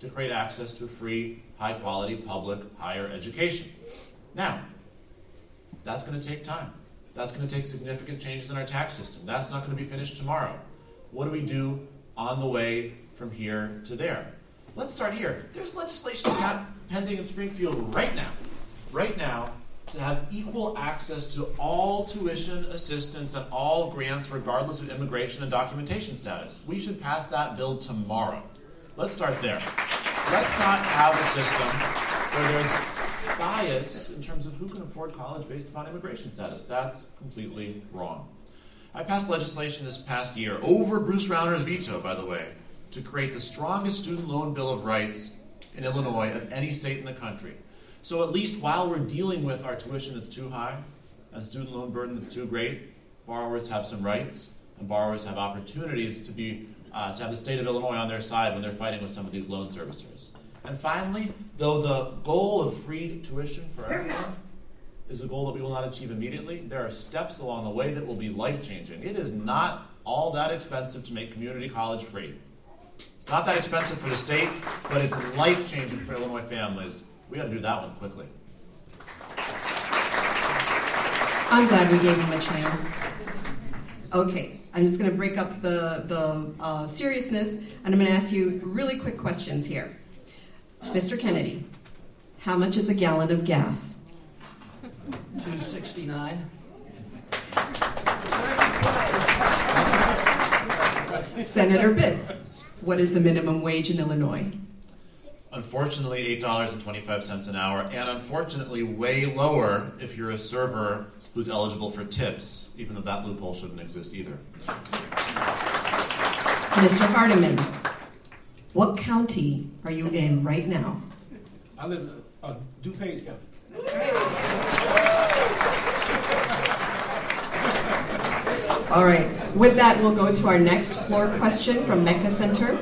to create access to free, high-quality public higher education. Now, that's going to take time. That's going to take significant changes in our tax system. That's not going to be finished tomorrow. What do we do on the way from here to there? Let's start here. There's legislation pending in Springfield right now, to have equal access to all tuition assistance and all grants, regardless of immigration and documentation status. We should pass that bill tomorrow. Let's start there. Let's not have a system where there's bias in terms of who can afford college based upon immigration status. That's completely wrong. I passed legislation this past year, over Bruce Rauner's veto, by the way, to create the strongest student loan bill of rights in Illinois of any state in the country. So at least while we're dealing with our tuition that's too high and student loan burden that's too great, borrowers have some rights, and borrowers have opportunities to have the state of Illinois on their side when they're fighting with some of these loan servicers. And finally, though the goal of free tuition for everyone is a goal that we will not achieve immediately, there are steps along the way that will be life-changing. It is not all that expensive to make community college free. It's not that expensive for the state, but it's life-changing for Illinois families. We got to do that one quickly. I'm glad we gave him a chance. Okay, I'm just going to break up the seriousness, and I'm going to ask you really quick questions here. Mr. Kennedy, how much is a gallon of gas? $2.69. Senator Biss, what is the minimum wage in Illinois? Unfortunately, $8.25 an hour, and unfortunately way lower if you're a server who's eligible for tips, even though that loophole shouldn't exist either. Mr. Hardiman, what county are you in right now? I live in DuPage County. All right. With that, we'll go to our next floor question from Mecca Center.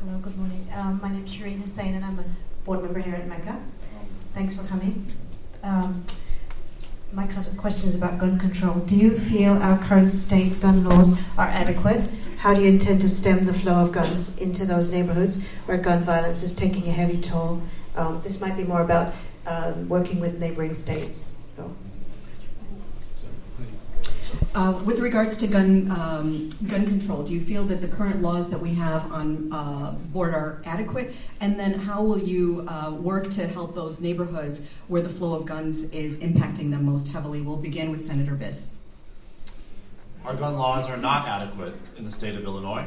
Hello, good morning. My name is Shireen Hussain, and I'm a board member here at Mecca. Thanks for coming. My question is about gun control. Do you feel our current state gun laws are adequate? How do you intend to stem the flow of guns into those neighborhoods where gun violence is taking a heavy toll? This might be more about working with neighboring states. So. With regards to gun control, do you feel that the current laws that we have on board are adequate? And then how will you work to help those neighborhoods where the flow of guns is impacting them most heavily? We'll begin with Senator Biss. Our gun laws are not adequate in the state of Illinois.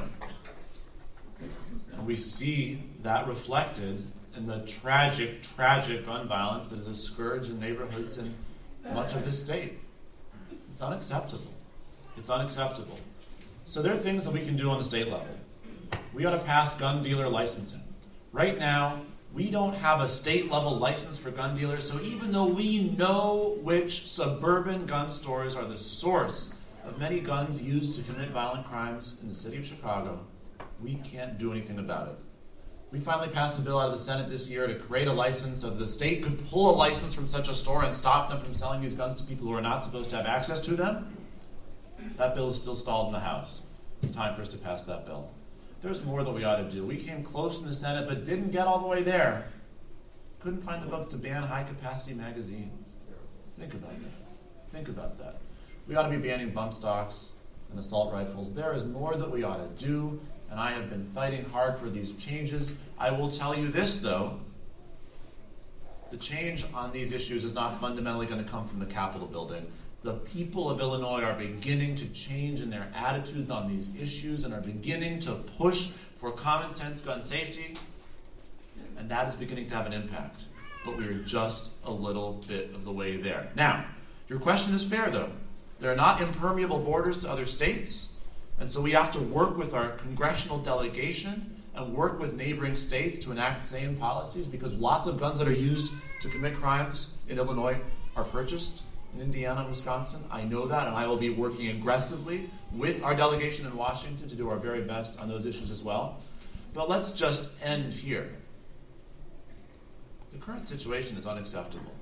And we see that reflected in the tragic gun violence that is a scourge in neighborhoods in much of this state. It's unacceptable. It's unacceptable. So there are things that we can do on the state level. We ought to pass gun dealer licensing. Right now, we don't have a state-level license for gun dealers, so even though we know which suburban gun stores are the source of many guns used to commit violent crimes in the city of Chicago, we can't do anything about it. We finally passed a bill out of the Senate this year to create a license of the state could pull a license from such a store and stop them from selling these guns to people who are not supposed to have access to them. That bill is still stalled in the House. It's time for us to pass that bill. There's more that we ought to do. We came close in the Senate but didn't get all the way there. Couldn't find the votes to ban high-capacity magazines. Think about that. Think about that. We ought to be banning bump stocks and assault rifles. There is more that we ought to do. And I have been fighting hard for these changes. I will tell you this, though. The change on these issues is not fundamentally going to come from the Capitol building. The people of Illinois are beginning to change in their attitudes on these issues and are beginning to push for common sense gun safety. And that is beginning to have an impact. But we are just a little bit of the way there. Now, your question is fair, though. There are not impermeable borders to other states. And so we have to work with our congressional delegation and work with neighboring states to enact the same policies, because lots of guns that are used to commit crimes in Illinois are purchased in Indiana and Wisconsin. I know that, and I will be working aggressively with our delegation in Washington to do our very best on those issues as well. But let's just end here. The current situation is unacceptable.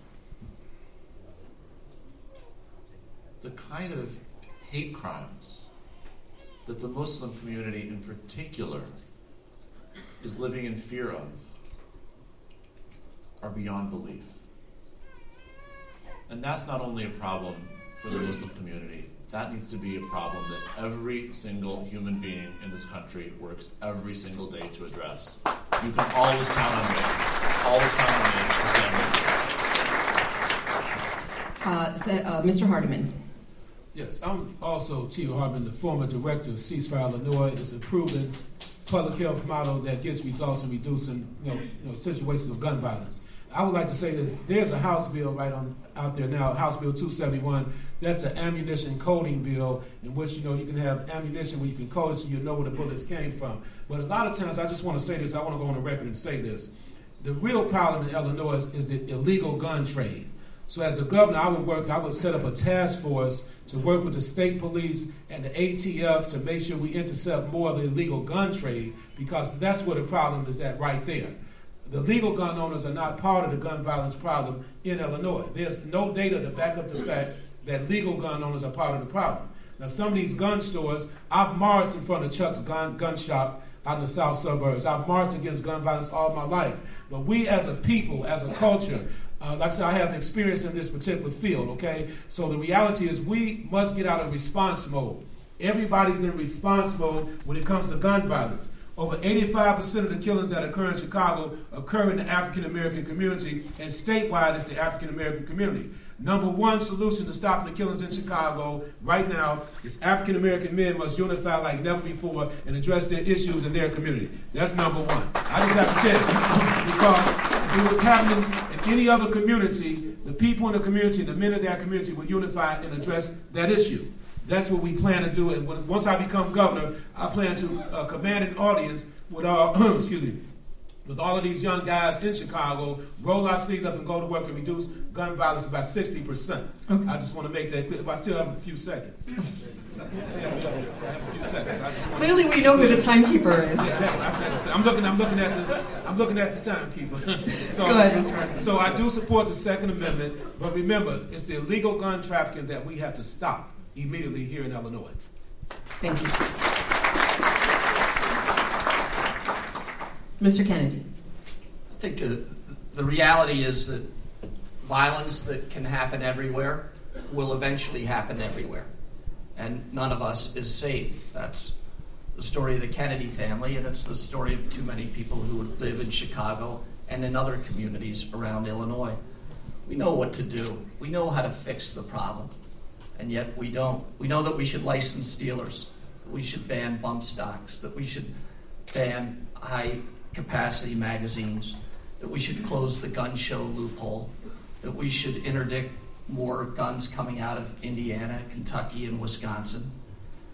The kind of hate crimes that the Muslim community in particular is living in fear of are beyond belief. And that's not only a problem for the Muslim community, That needs to be a problem that every single human being in this country works every single day to address. You can always count on me. Always count on me to stand with you. Mr. Hardiman. Yes, I'm also Tio Hardiman, the former director of Ceasefire Illinois. It's a proven public health model that gets results in reducing situations of gun violence. I would like to say that there's a House bill out there now, House Bill 271. That's the ammunition coding bill in which you can have ammunition where you can code it so you know where the bullets came from. But a lot of times, I just want to say this, I want to go on the record and say this. The real problem in Illinois is the illegal gun trade. So as the governor, I would set up a task force to work with the state police and the ATF to make sure we intercept more of the illegal gun trade, because that's where the problem is at right there. The legal gun owners are not part of the gun violence problem in Illinois. There's no data to back up the fact that legal gun owners are part of the problem. Now, some of these gun stores, I've marched in front of Chuck's gun shop out in the south suburbs. I've marched against gun violence all my life. But we as a people, as a culture, like I said, I have experience in this particular field, okay? So the reality is we must get out of response mode. Everybody's in response mode when it comes to gun violence. Over 85% of the killings that occur in Chicago occur in the African-American community, and statewide it's the African-American community. Number one solution to stopping the killings in Chicago right now is African-American men must unify like never before and address their issues in their community. That's number one. I just have to tell you, because if it was happening in any other community, the people in the community, the men of that community would unify and address that issue. That's what we plan to do, and once I become governor, I plan to command an audience with all, with all of these young guys in Chicago, roll our sleeves up and go to work and reduce gun violence by 60%. Okay. I just want to make that clear. If I still have a few seconds. Clearly, we know who the timekeeper is. Yeah, I'm looking at the timekeeper. So, go ahead, Mr. Hardiman. So I do support the Second Amendment, but remember, it's the illegal gun trafficking that we have to stop immediately here in Illinois. Thank you. Mr. Kennedy. I think the reality is that violence that can happen everywhere will eventually happen everywhere. And none of us is safe. That's the story of the Kennedy family, and it's the story of too many people who live in Chicago and in other communities around Illinois. We know what to do. We know how to fix the problem. And yet we don't. We know that we should license dealers, that we should ban bump stocks, that we should ban high-capacity magazines, that we should close the gun show loophole, that we should interdict more guns coming out of Indiana, Kentucky, and Wisconsin.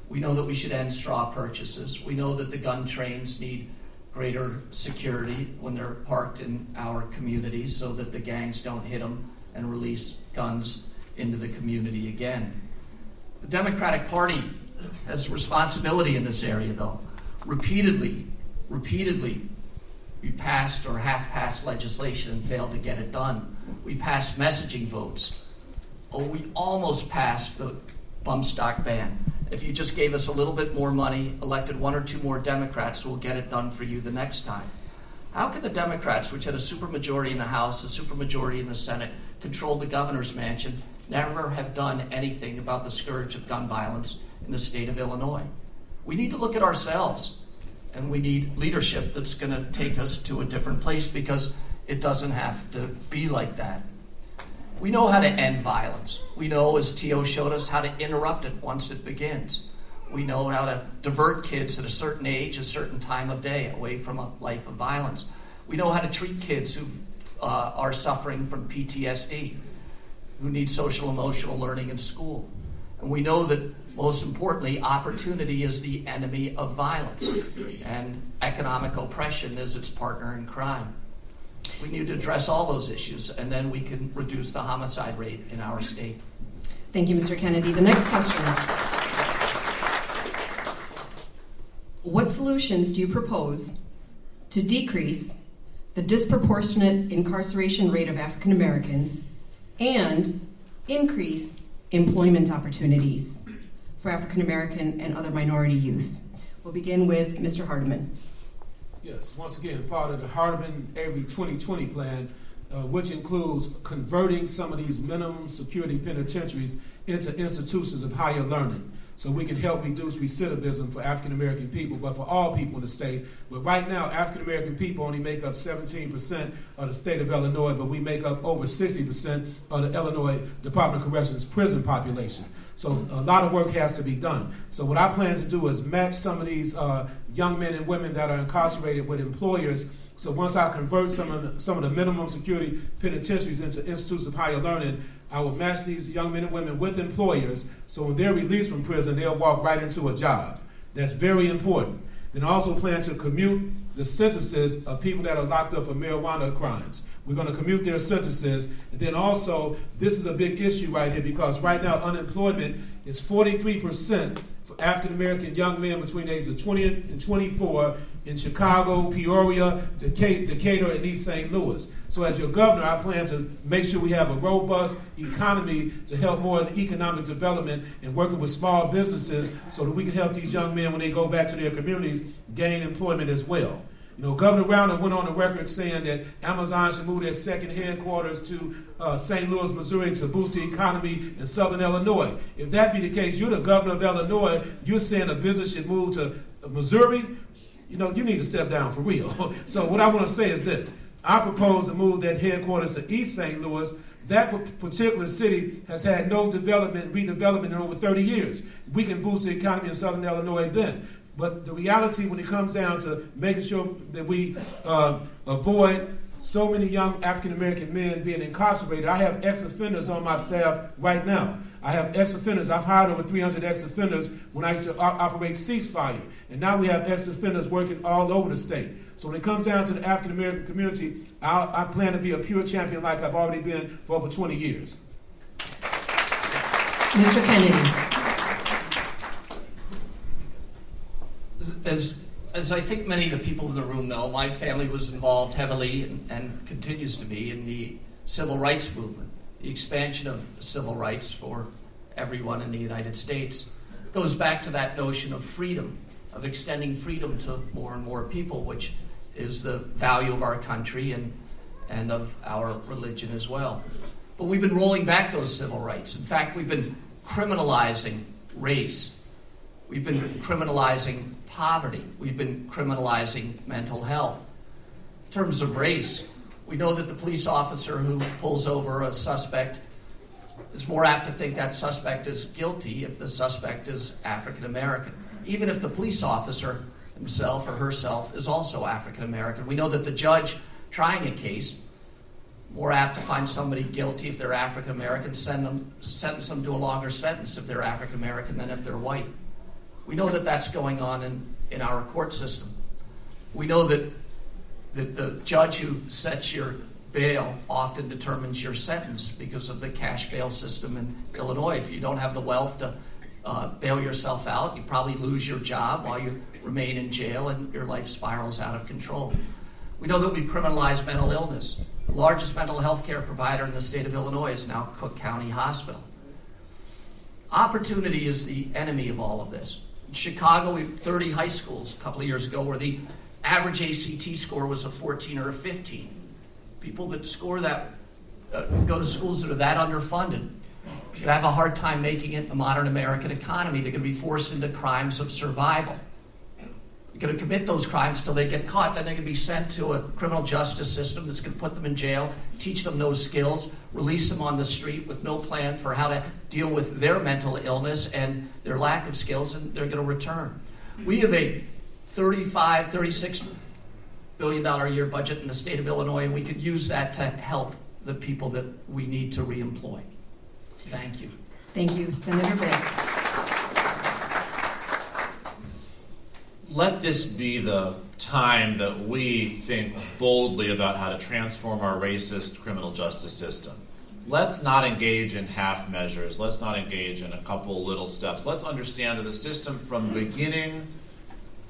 We know that we should end straw purchases. We know that the gun trains need greater security when they're parked in our communities so that the gangs don't hit them and release guns into the community again. The Democratic Party has responsibility in this area, though. Repeatedly, we passed or half-passed legislation and failed to get it done. We passed messaging votes. Oh, we almost passed the bump stock ban. If you just gave us a little bit more money, elected one or two more Democrats, we'll get it done for you the next time. How can the Democrats, which had a supermajority in the House, a supermajority in the Senate, control the governor's mansion, never have done anything about the scourge of gun violence in the state of Illinois? We need to look at ourselves, and we need leadership that's going to take us to a different place, because it doesn't have to be like that. We know how to end violence. We know, as Tio showed us, how to interrupt it once it begins. We know how to divert kids at a certain age, a certain time of day, away from a life of violence. We know how to treat kids who are suffering from PTSD, who need social-emotional learning in school. And we know that, most importantly, opportunity is the enemy of violence, and economic oppression is its partner in crime. We need to address all those issues, and then we can reduce the homicide rate in our state. Thank you, Mr. Kennedy. The next question. What solutions do you propose to decrease the disproportionate incarceration rate of African Americans and increase employment opportunities for African American and other minority youth? We'll begin with Mr. Hardiman. Yes, once again, part of the Hardiman-Avery 2020 plan, which includes converting some of these minimum security penitentiaries into institutions of higher learning so we can help reduce recidivism for African-American people, but for all people in the state. But right now, African-American people only make up 17% of the state of Illinois, but we make up over 60% of the Illinois Department of Corrections prison population. So a lot of work has to be done. So what I plan to do is match some of these young men and women that are incarcerated with employers. So once I convert some of the minimum security penitentiaries into institutes of higher learning, I will match these young men and women with employers so when they're released from prison, they'll walk right into a job. That's very important. Then I also plan to commute the sentences of people that are locked up for marijuana crimes. We're going to commute their sentences. And then also, this is a big issue right here because right now unemployment is 43% for African-American young men between the ages of 20 and 24 in Chicago, Peoria, Decatur, and East St. Louis. So as your governor, I plan to make sure we have a robust economy to help more in economic development and working with small businesses so that we can help these young men when they go back to their communities gain employment as well. You know, Governor Rauner went on the record saying that Amazon should move their second headquarters to St. Louis, Missouri to boost the economy in southern Illinois. If that be the case, you're the governor of Illinois, you're saying a business should move to Missouri? You know, you need to step down for real. So what I want to say is this. I propose to move that headquarters to East St. Louis. That particular city has had no development, redevelopment in over 30 years. We can boost the economy in southern Illinois then. But the reality when it comes down to making sure that we avoid so many young African-American men being incarcerated, I have ex-offenders on my staff right now. I have ex-offenders. I've hired over 300 ex-offenders when I used to operate Ceasefire. And now we have ex-offenders working all over the state. So when it comes down to the African-American community, I plan to be a pure champion like I've already been for over 20 years. Mr. Kennedy. As I think many of the people in the room know, my family was involved heavily and continues to be in the civil rights movement. The expansion of civil rights for everyone in the United States goes back to that notion of freedom, of extending freedom to more and more people, which is the value of our country and of our religion as well. But we've been rolling back those civil rights. In fact, we've been criminalizing race. We've been criminalizing poverty. We've been criminalizing mental health. In terms of race, we know that the police officer who pulls over a suspect is more apt to think that suspect is guilty if the suspect is African American, even if the police officer himself or herself is also African American. We know that the judge trying a case is more apt to find somebody guilty if they're African American, sentence them to a longer sentence if they're African American than if they're white. We know that that's going on in our court system. We know that the judge who sets your bail often determines your sentence because of the cash bail system in Illinois. If you don't have the wealth to bail yourself out, you probably lose your job while you remain in jail and your life spirals out of control. We know that we've criminalized mental illness. The largest mental health care provider in the state of Illinois is now Cook County Hospital. Opportunity is the enemy of all of this. In Chicago, we have 30 high schools a couple of years ago where the average ACT score was a 14 or a 15. People that score that go to schools that are that underfunded could have a hard time making it in the modern American economy. They're going to be forced into crimes of survival. They're going to commit those crimes till they get caught. Then they're going to be sent to a criminal justice system that's going to put them in jail, teach them those skills, release them on the street with no plan for how to deal with their mental illness and their lack of skills, and they're going to return. We have a $35, $36 billion a year budget in the state of Illinois, and we could use that to help the people that we need to reemploy. Thank you. Thank you, Senator Biss. Let this be the time that we think boldly about how to transform our racist criminal justice system. Let's not engage in half measures. Let's not engage in a couple little steps. Let's understand that the system from beginning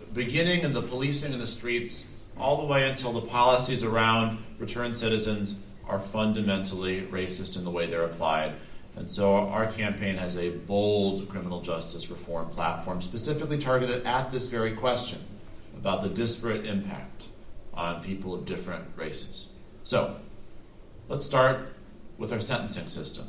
in the policing in the streets, all the way until the policies around returned citizens are fundamentally racist in the way they're applied. And so our campaign has a bold criminal justice reform platform specifically targeted at this very question about the disparate impact on people of different races. So let's start with our sentencing system.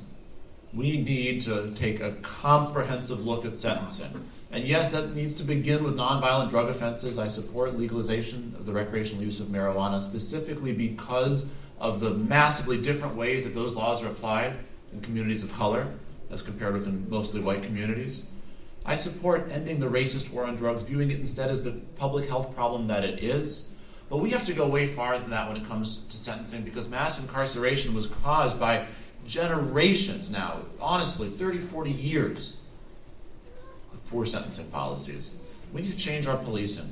we need to take a comprehensive look at sentencing. And yes, that needs to begin with nonviolent drug offenses. I support legalization of the recreational use of marijuana specifically because of the massively different way that those laws are applied in communities of color as compared with in mostly white communities. I support ending the racist war on drugs, viewing it instead as the public health problem that it is. But we have to go way farther than that when it comes to sentencing, because mass incarceration was caused by generations now, honestly, 30, 40 years of poor sentencing policies. We need to change our policing.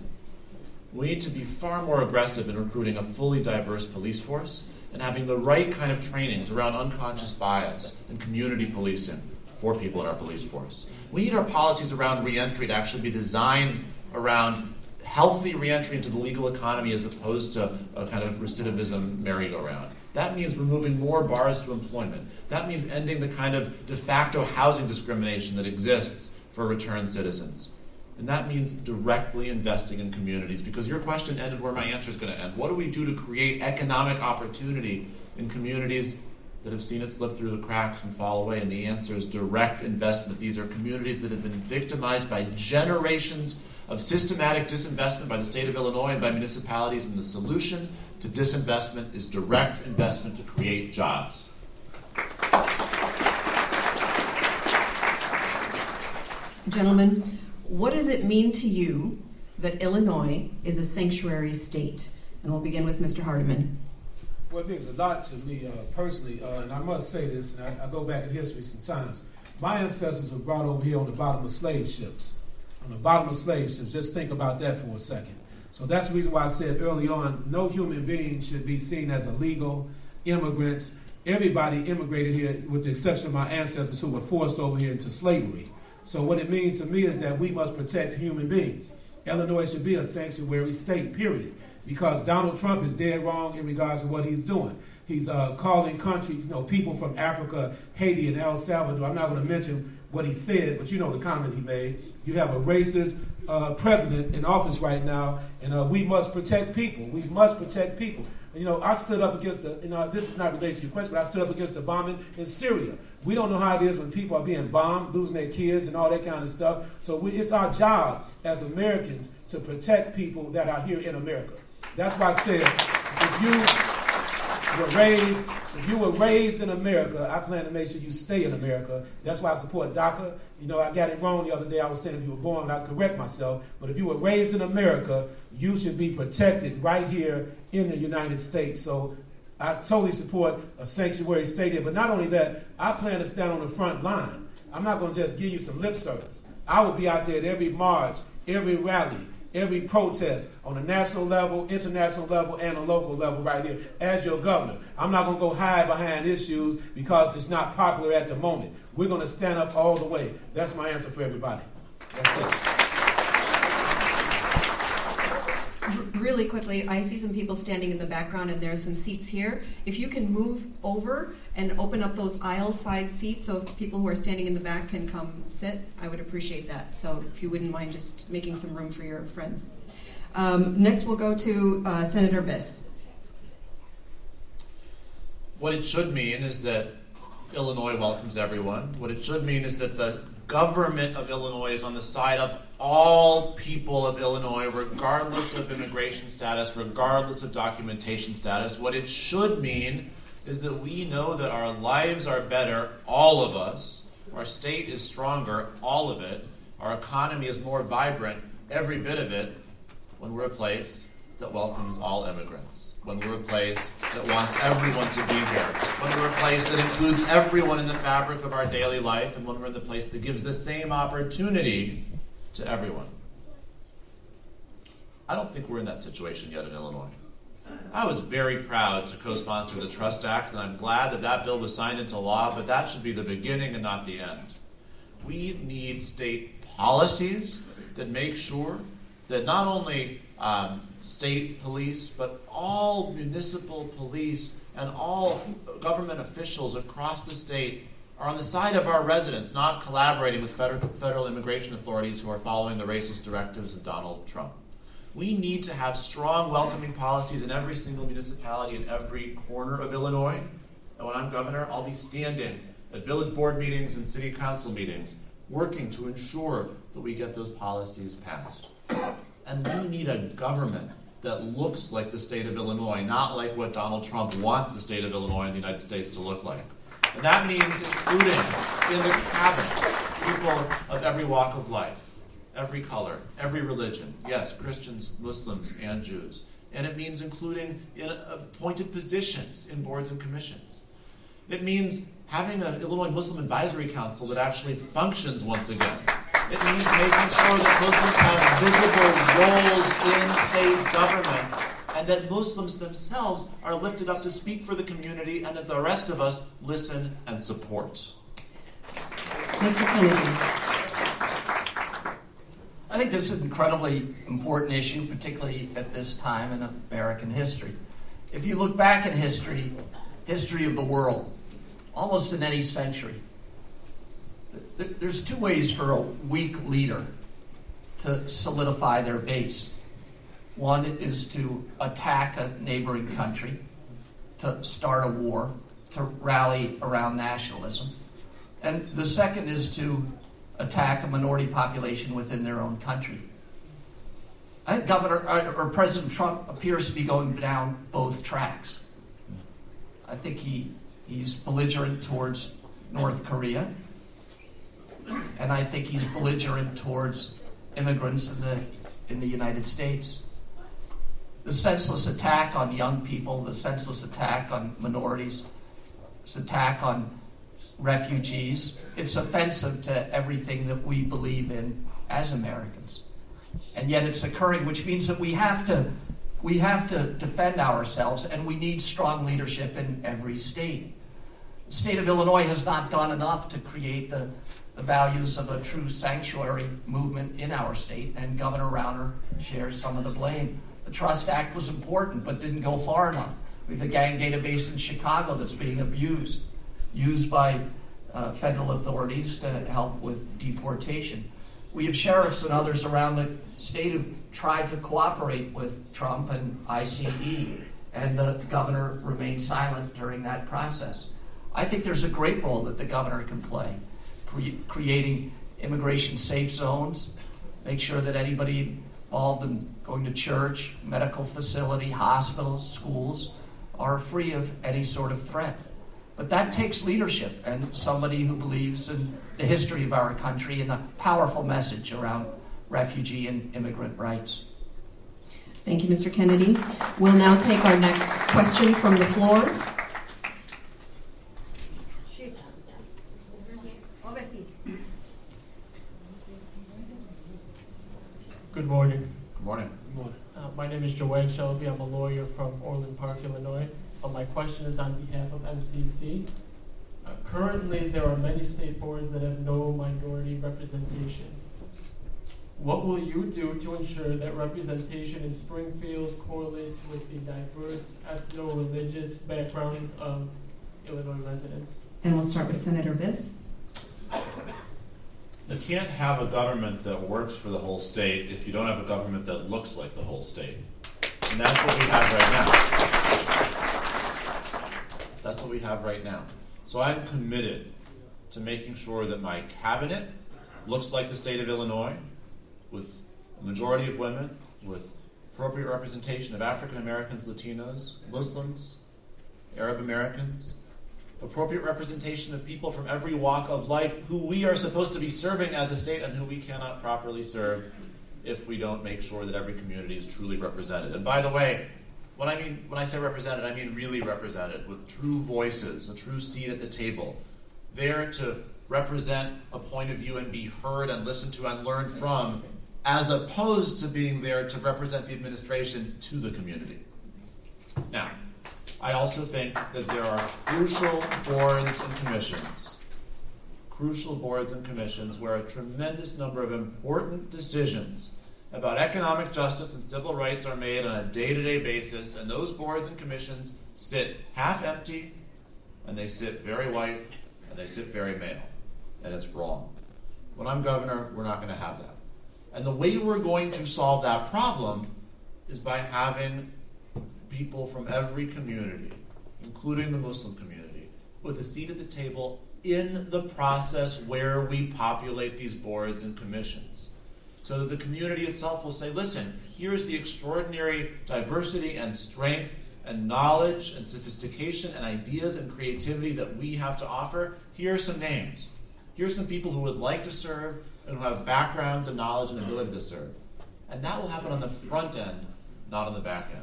We need to be far more aggressive in recruiting a fully diverse police force and having the right kind of trainings around unconscious bias and community policing for people in our police force. We need our policies around reentry to actually be designed around healthy reentry into the legal economy as opposed to a kind of recidivism merry-go-round. That means removing more bars to employment. That means ending the kind of de facto housing discrimination that exists for returned citizens. And that means directly investing in communities, because your question ended where my answer is going to end. What do we do to create economic opportunity in communities that have seen it slip through the cracks and fall away? And the answer is direct investment. These are communities that have been victimized by generations of systematic disinvestment by the state of Illinois and by municipalities, and the solution to disinvestment is direct investment to create jobs. Gentlemen, what does it mean to you that Illinois is a sanctuary state? And we'll begin with Mr. Hardiman. Well, it means a lot to me personally, and I must say this, and I go back in history sometimes. My ancestors were brought over here on the bottom of slave ships. On the bottom of slave ships, just think about that for a second. So that's the reason why I said early on, no human being should be seen as illegal immigrants. Everybody immigrated here, with the exception of my ancestors who were forced over here into slavery. So what it means to me is that we must protect human beings. Illinois should be a sanctuary state, period. Because Donald Trump is dead wrong in regards to what he's doing. He's calling people from Africa, Haiti, and El Salvador. I'm not going to mention what he said, but you know the comment he made. You have a racist president in office right now, and we must protect people. We must protect people. And, I stood up against this is not related to your question, but I stood up against the bombing in Syria. We don't know how it is when people are being bombed, losing their kids and all that kind of stuff. So it's our job as Americans to protect people that are here in America. That's why I said, if you were raised in America, I plan to make sure you stay in America. That's why I support DACA. I got it wrong the other day. I was saying if you were born, I'd correct myself. But if you were raised in America, you should be protected right here in the United States. So I totally support a sanctuary state here. But not only that, I plan to stand on the front line. I'm not going to just give you some lip service. I will be out there at every march, every rally, every protest on a national level, international level, and a local level right here as your governor. I'm not going to go hide behind issues because it's not popular at the moment. We're going to stand up all the way. That's my answer for everybody. That's it. Really quickly, I see some people standing in the background, and there are some seats here. If you can move over and open up those aisle side seats so people who are standing in the back can come sit, I would appreciate that. So if you wouldn't mind just making some room for your friends. Next we'll go to Senator Biss. What it should mean is that Illinois welcomes everyone. What it should mean is that the government of Illinois is on the side of all people of Illinois, regardless of immigration status, regardless of documentation status. What it should mean is that we know that our lives are better, all of us. Our state is stronger, all of it. Our economy is more vibrant, every bit of it, when we're a place that welcomes all immigrants, when we're a place that wants everyone to be here, when we're a place that includes everyone in the fabric of our daily life, and when we're in the place that gives the same opportunity to everyone. I don't think we're in that situation yet in Illinois. I was very proud to co-sponsor the Trust Act, and I'm glad that that bill was signed into law, but that should be the beginning and not the end. We need state policies that make sure that not only state police, but all municipal police and all government officials across the state are on the side of our residents, not collaborating with federal immigration authorities who are following the racist directives of Donald Trump. We need to have strong welcoming policies in every single municipality in every corner of Illinois. And when I'm governor, I'll be standing at village board meetings and city council meetings, working to ensure that we get those policies passed. And we need a government that looks like the state of Illinois, not like what Donald Trump wants the state of Illinois and the United States to look like. And that means including in the cabinet people of every walk of life, every color, every religion. Yes, Christians, Muslims, and Jews. And it means including in appointed positions in boards and commissions. It means having an Illinois Muslim Advisory Council that actually functions once again. It means making sure that Muslims have visible roles in state government and that Muslims themselves are lifted up to speak for the community and that the rest of us listen and support. Mr. Kennedy. I think this is an incredibly important issue, particularly at this time in American history. If you look back in history, history of the world, almost in any century, there's two ways for a weak leader to solidify their base. One is to attack a neighboring country, to start a war, to rally around nationalism. And the second is to attack a minority population within their own country. I think President Trump appears to be going down both tracks. I think he's belligerent towards North Korea. And I think he's belligerent towards immigrants in the United States. The senseless attack on young people, the senseless attack on minorities, this attack on refugees, it's offensive to everything that we believe in as Americans. And yet it's occurring, which means that we have to defend ourselves, and we need strong leadership in every state. The state of Illinois has not done enough to create the values of a true sanctuary movement in our state, and Governor Rauner shares some of the blame. The Trust Act was important, but didn't go far enough. We have a gang database in Chicago that's being abused, used by federal authorities to help with deportation. We have sheriffs and others around the state who've tried to cooperate with Trump and ICE, and the governor remained silent during that process. I think there's a great role that the governor can play. Creating immigration safe zones, make sure that anybody involved in going to church, medical facility, hospitals, schools are free of any sort of threat. But that takes leadership and somebody who believes in the history of our country and the powerful message around refugee and immigrant rights. Thank you, Mr. Kennedy. We'll now take our next question from the floor. Good morning. Good morning. Good morning. My name is Joanne Shelby. I'm a lawyer from Orland Park, Illinois. My question is on behalf of MCC. Currently, there are many state boards that have no minority representation. What will you do to ensure that representation in Springfield correlates with the diverse ethno-religious backgrounds of Illinois residents? And we'll start with Senator Biss. You can't have a government that works for the whole state if you don't have a government that looks like the whole state. And that's what we have right now. That's what we have right now. So I'm committed to making sure that my cabinet looks like the state of Illinois, with a majority of women, with appropriate representation of African Americans, Latinos, Muslims, Arab Americans, appropriate representation of people from every walk of life who we are supposed to be serving as a state and who we cannot properly serve if we don't make sure that every community is truly represented. And by the way, what I mean when I say represented, I mean really represented, with true voices, a true seat at the table, there to represent a point of view and be heard and listened to and learned from, as opposed to being there to represent the administration to the community. Now, I also think that there are crucial boards and commissions where a tremendous number of important decisions about economic justice and civil rights are made on a day-to-day basis, and those boards and commissions sit half empty, and they sit very white, and they sit very male, and it's wrong. When I'm governor, we're not going to have that. And the way we're going to solve that problem is by having people from every community, including the Muslim community, with a seat at the table in the process where we populate these boards and commissions, so that the community itself will say, listen, here's the extraordinary diversity and strength and knowledge and sophistication and ideas and creativity that we have to offer. Here are some names. Here are some people who would like to serve and who have backgrounds and knowledge and ability to serve. And that will happen on the front end, not on the back end.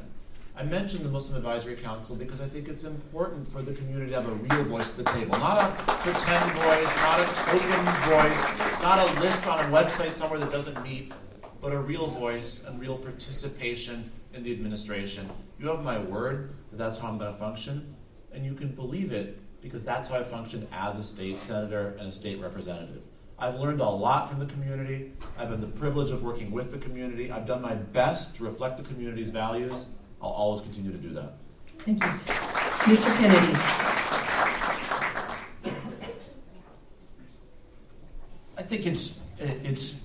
I mentioned the Muslim Advisory Council because I think it's important for the community to have a real voice at the table, not a pretend voice, not a token voice, not a list on a website somewhere that doesn't meet, but a real voice and real participation in the administration. You have my word that that's how I'm going to function, and you can believe it because that's how I functioned as a state senator and a state representative. I've learned a lot from the community. I've had the privilege of working with the community. I've done my best to reflect the community's values. I'll always continue to do that. Thank you. Mr. Kennedy. I think it's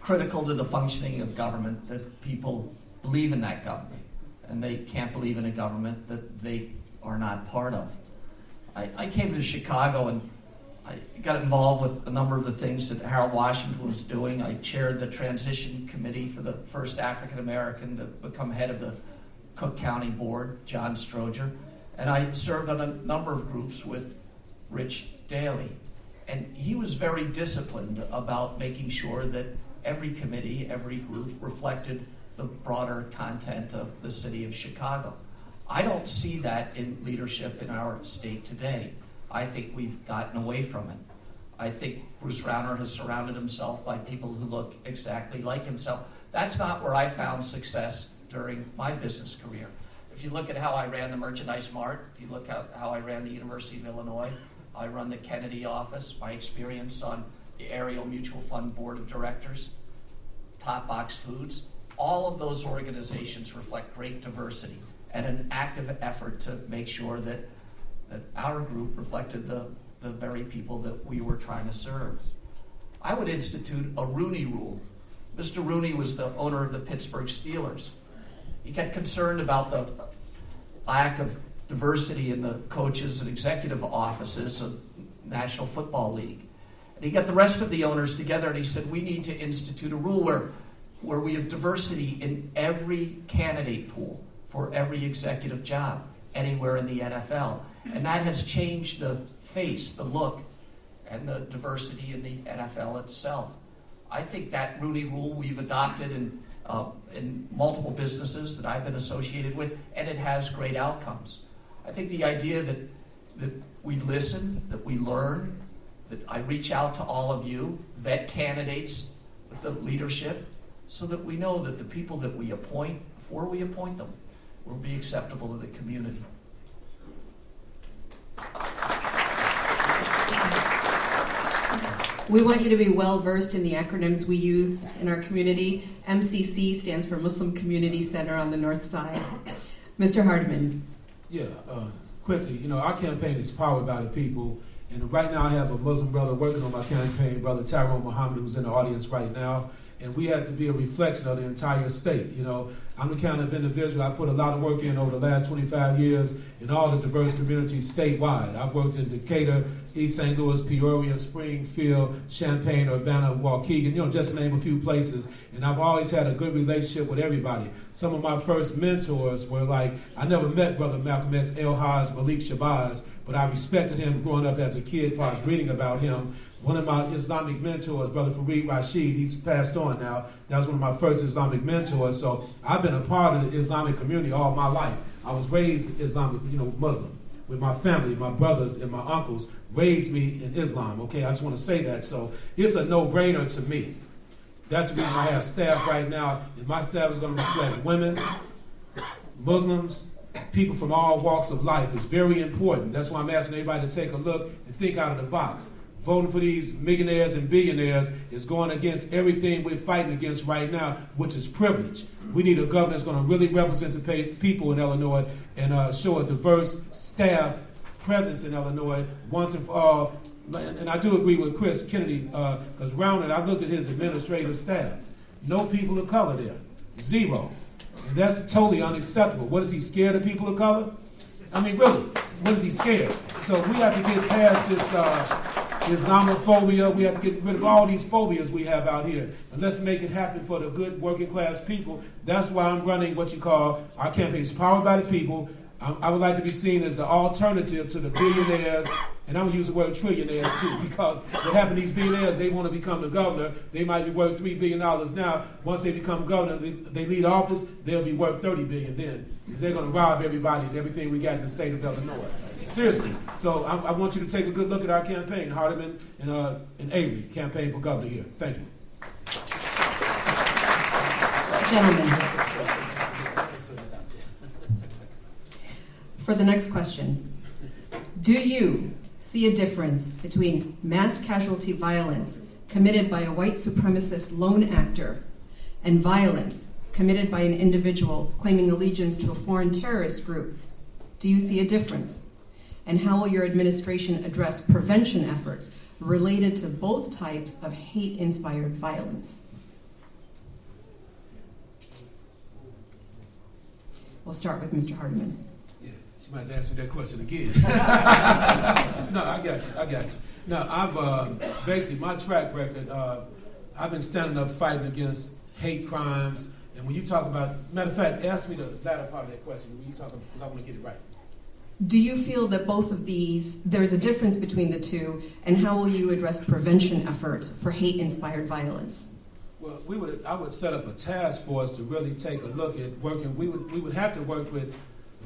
critical to the functioning of government that people believe in that government, and they can't believe in a government that they are not part of. I came to Chicago and I got involved with a number of the things that Harold Washington was doing. I chaired the transition committee for the first African American to become head of the Cook County Board, John Stroger, and I served on a number of groups with Rich Daley. And he was very disciplined about making sure that every committee, every group reflected the broader content of the city of Chicago. I don't see that in leadership in our state today. I think we've gotten away from it. I think Bruce Rauner has surrounded himself by people who look exactly like himself. That's not where I found success during my business career. If you look at how I ran the Merchandise Mart, if you look at how I ran the University of Illinois, I run the Kennedy office, my experience on the Ariel Mutual Fund Board of Directors, Top Box Foods, all of those organizations reflect great diversity and an active effort to make sure that our group reflected the very people that we were trying to serve. I would institute a Rooney Rule. Mr. Rooney was the owner of the Pittsburgh Steelers. He got concerned about the lack of diversity in the coaches and executive offices of National Football League. And he got the rest of the owners together and he said, we need to institute a rule where we have diversity in every candidate pool for every executive job anywhere in the NFL. And that has changed the face, the look, and the diversity in the NFL itself. I think that Rooney Rule we've adopted in multiple businesses that I've been associated with, and it has great outcomes. I think the idea that we listen, that we learn, that I reach out to all of you, vet candidates with the leadership, so that we know that the people that we appoint, before we appoint them, will be acceptable to the community. We want you to be well-versed in the acronyms we use in our community. MCC stands for Muslim Community Center on the north side. Mr. Hardiman. Yeah, quickly, our campaign is powered by the people. And right now I have a Muslim brother working on my campaign, Brother Tyrone Muhammad, who's in the audience right now. And we have to be a reflection of the entire state. I'm the kind of individual, I put a lot of work in over the last 25 years in all the diverse communities statewide. I've worked in Decatur, East St. Louis, Peoria, Springfield, Champaign, Urbana, Waukegan, just to name a few places. And I've always had a good relationship with everybody. Some of my first mentors were I never met Brother Malcolm X, El Haj, Malik Shabazz, but I respected him growing up as a kid, for I was reading about him. One of my Islamic mentors, Brother Fareed Rashid, he's passed on now. That was one of my first Islamic mentors. So I've been a part of the Islamic community all my life. I was raised Islamic, Muslim, with my family, my brothers and my uncles raised me in Islam. Okay, I just want to say that. So it's a no-brainer to me. That's the reason I have staff right now. And my staff is going to reflect women, Muslims, people from all walks of life. It's very important. That's why I'm asking everybody to take a look and think out of the box. Voting for these millionaires and billionaires is going against everything we're fighting against right now, which is privilege. We need a governor that's going to really represent the people in Illinois and show a diverse staff presence in Illinois once and for all. And I do agree with Chris Kennedy, because Rauner, I looked at his administrative staff. No people of color there. Zero. And that's totally unacceptable. What, is he scared of people of color? I mean, really, what is he scared? So we have to get past this Islamophobia. We have to get rid of all these phobias we have out here. And let's make it happen for the good working class people. That's why I'm running what you call our campaign. It's powered by the people. I would like to be seen as the alternative to the billionaires, and I'm going to use the word trillionaires too, because what happened to these billionaires, they want to become the governor. They might be worth $3 billion now. Once they become governor, they leave office, they'll be worth $30 billion then, because they're going to rob everybody and everything we got in the state of Illinois. Seriously. So I want you to take a good look at our campaign, Hardiman and Avery, campaign for governor here. Thank you. Gentlemen. For the next question, do you see a difference between mass casualty violence committed by a white supremacist lone actor and violence committed by an individual claiming allegiance to a foreign terrorist group? Do you see a difference? And how will your administration address prevention efforts related to both types of hate-inspired violence? We'll start with Mr. Hardiman. She might ask me that question again. No, I got you. No, I've basically, my track record, I've been standing up fighting against hate crimes. And when you talk about, matter of fact, ask me the latter part of that question. When you talk about, because I want to get it right. Do you feel that both of these, there's a difference between the two, and how will you address prevention efforts for hate-inspired violence? Well, I would set up a task force to really take a look at working. We would have to work with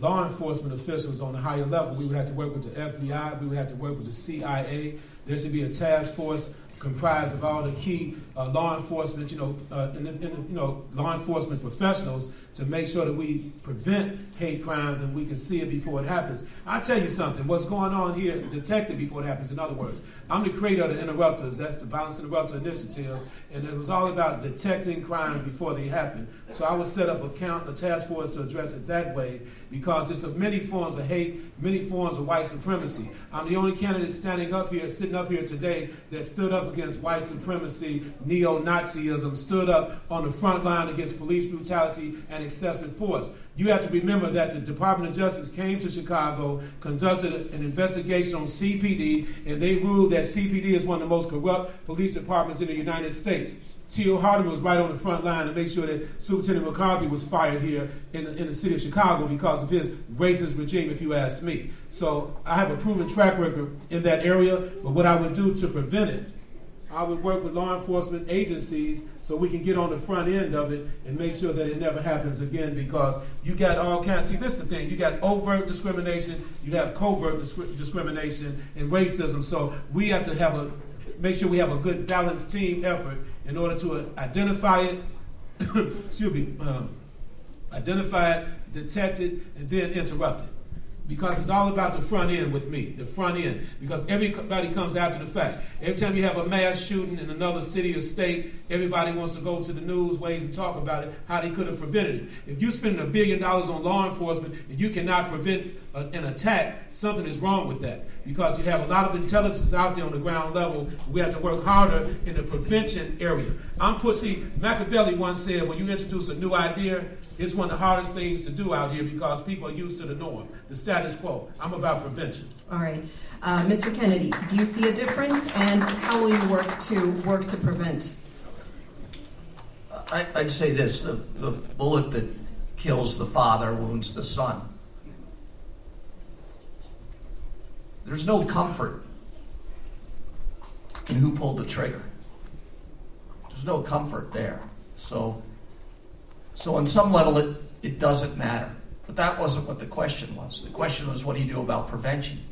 law enforcement officials on a higher level. We would have to work with the FBI. We would have to work with the CIA. There should be a task force comprised of all the key law enforcement, law enforcement professionals to make sure that we prevent hate crimes and we can see it before it happens. I'll tell you something. What's going on here, detect it before it happens, in other words. I'm the creator of the Interrupters. That's the Violence Interrupter Initiative. And it was all about detecting crimes before they happen. So I would set up a task force to address it that way, because it's of many forms of hate, many forms of white supremacy. I'm the only candidate sitting up here today that stood up against white supremacy, neo-Nazism, stood up on the front line against police brutality and excessive force. You have to remember that the Department of Justice came to Chicago, conducted an investigation on CPD, and they ruled that CPD is one of the most corrupt police departments in the United States. Tio Hardiman was right on the front line to make sure that Superintendent McCarthy was fired here in the city of Chicago because of his racist regime, if you ask me. So I have a proven track record in that area, but what I would do to prevent it, I would work with law enforcement agencies so we can get on the front end of it and make sure that it never happens again, because you got all kinds. See, this is the thing. You got overt discrimination, you have covert discrimination and racism. So we have to make sure we have a good balanced team effort in order to identify it, identify it, detect it, and then interrupt it. Because it's all about the front end with me, the front end. Because everybody comes after the fact. Every time you have a mass shooting in another city or state, everybody wants to go to the newsways and talk about it, how they could have prevented it. If you're spending $1 billion on law enforcement and you cannot prevent an attack, something is wrong with that. Because you have a lot of intelligence out there on the ground level. We have to work harder in the prevention area. Machiavelli once said, when you introduce a new idea, it's one of the hardest things to do out here because people are used to the norm, the status quo. I'm about prevention. All right. Mr. Kennedy, do you see a difference, and how will you work to prevent? I'd say this. The bullet that kills the father wounds the son. There's no comfort in who pulled the trigger. There's no comfort there. So on some level, it doesn't matter. But that wasn't what the question was. The question was, what do you do about prevention?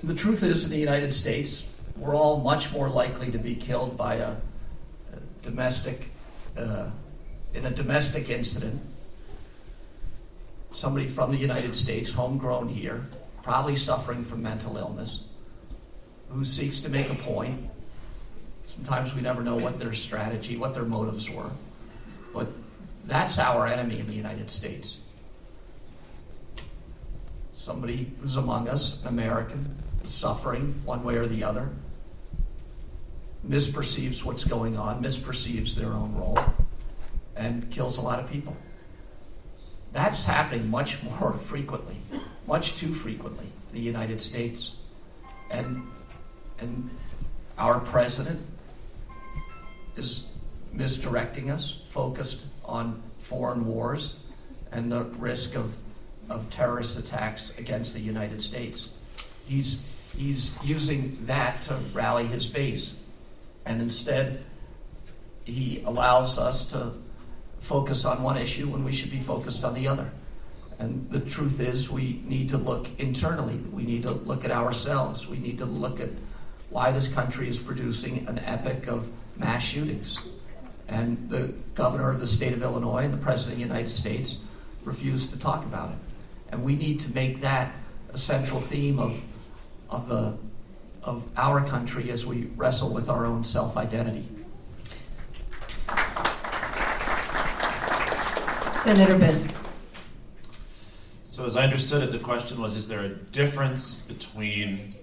And the truth is, in the United States, we're all much more likely to be killed by a domestic incident. Somebody from the United States, homegrown here, probably suffering from mental illness, who seeks to make a point. Sometimes we never know what their strategy, what their motives were. But that's our enemy in the United States. Somebody who's among us, an American, suffering one way or the other, misperceives what's going on, misperceives their own role, and kills a lot of people. That's happening much more frequently much too frequently, the United States. And our president is misdirecting us, focused on foreign wars and the risk of terrorist attacks against the United States. He's using that to rally his base. And instead, he allows us to focus on one issue when we should be focused on the other. And the truth is, we need to look internally. We need to look at ourselves. We need to look at why this country is producing an epic of mass shootings. And the governor of the state of Illinois and the president of the United States refused to talk about it. And we need to make that a central theme of our country as we wrestle with our own self-identity. Senator Biss. So as I understood it, the question was, is there a difference between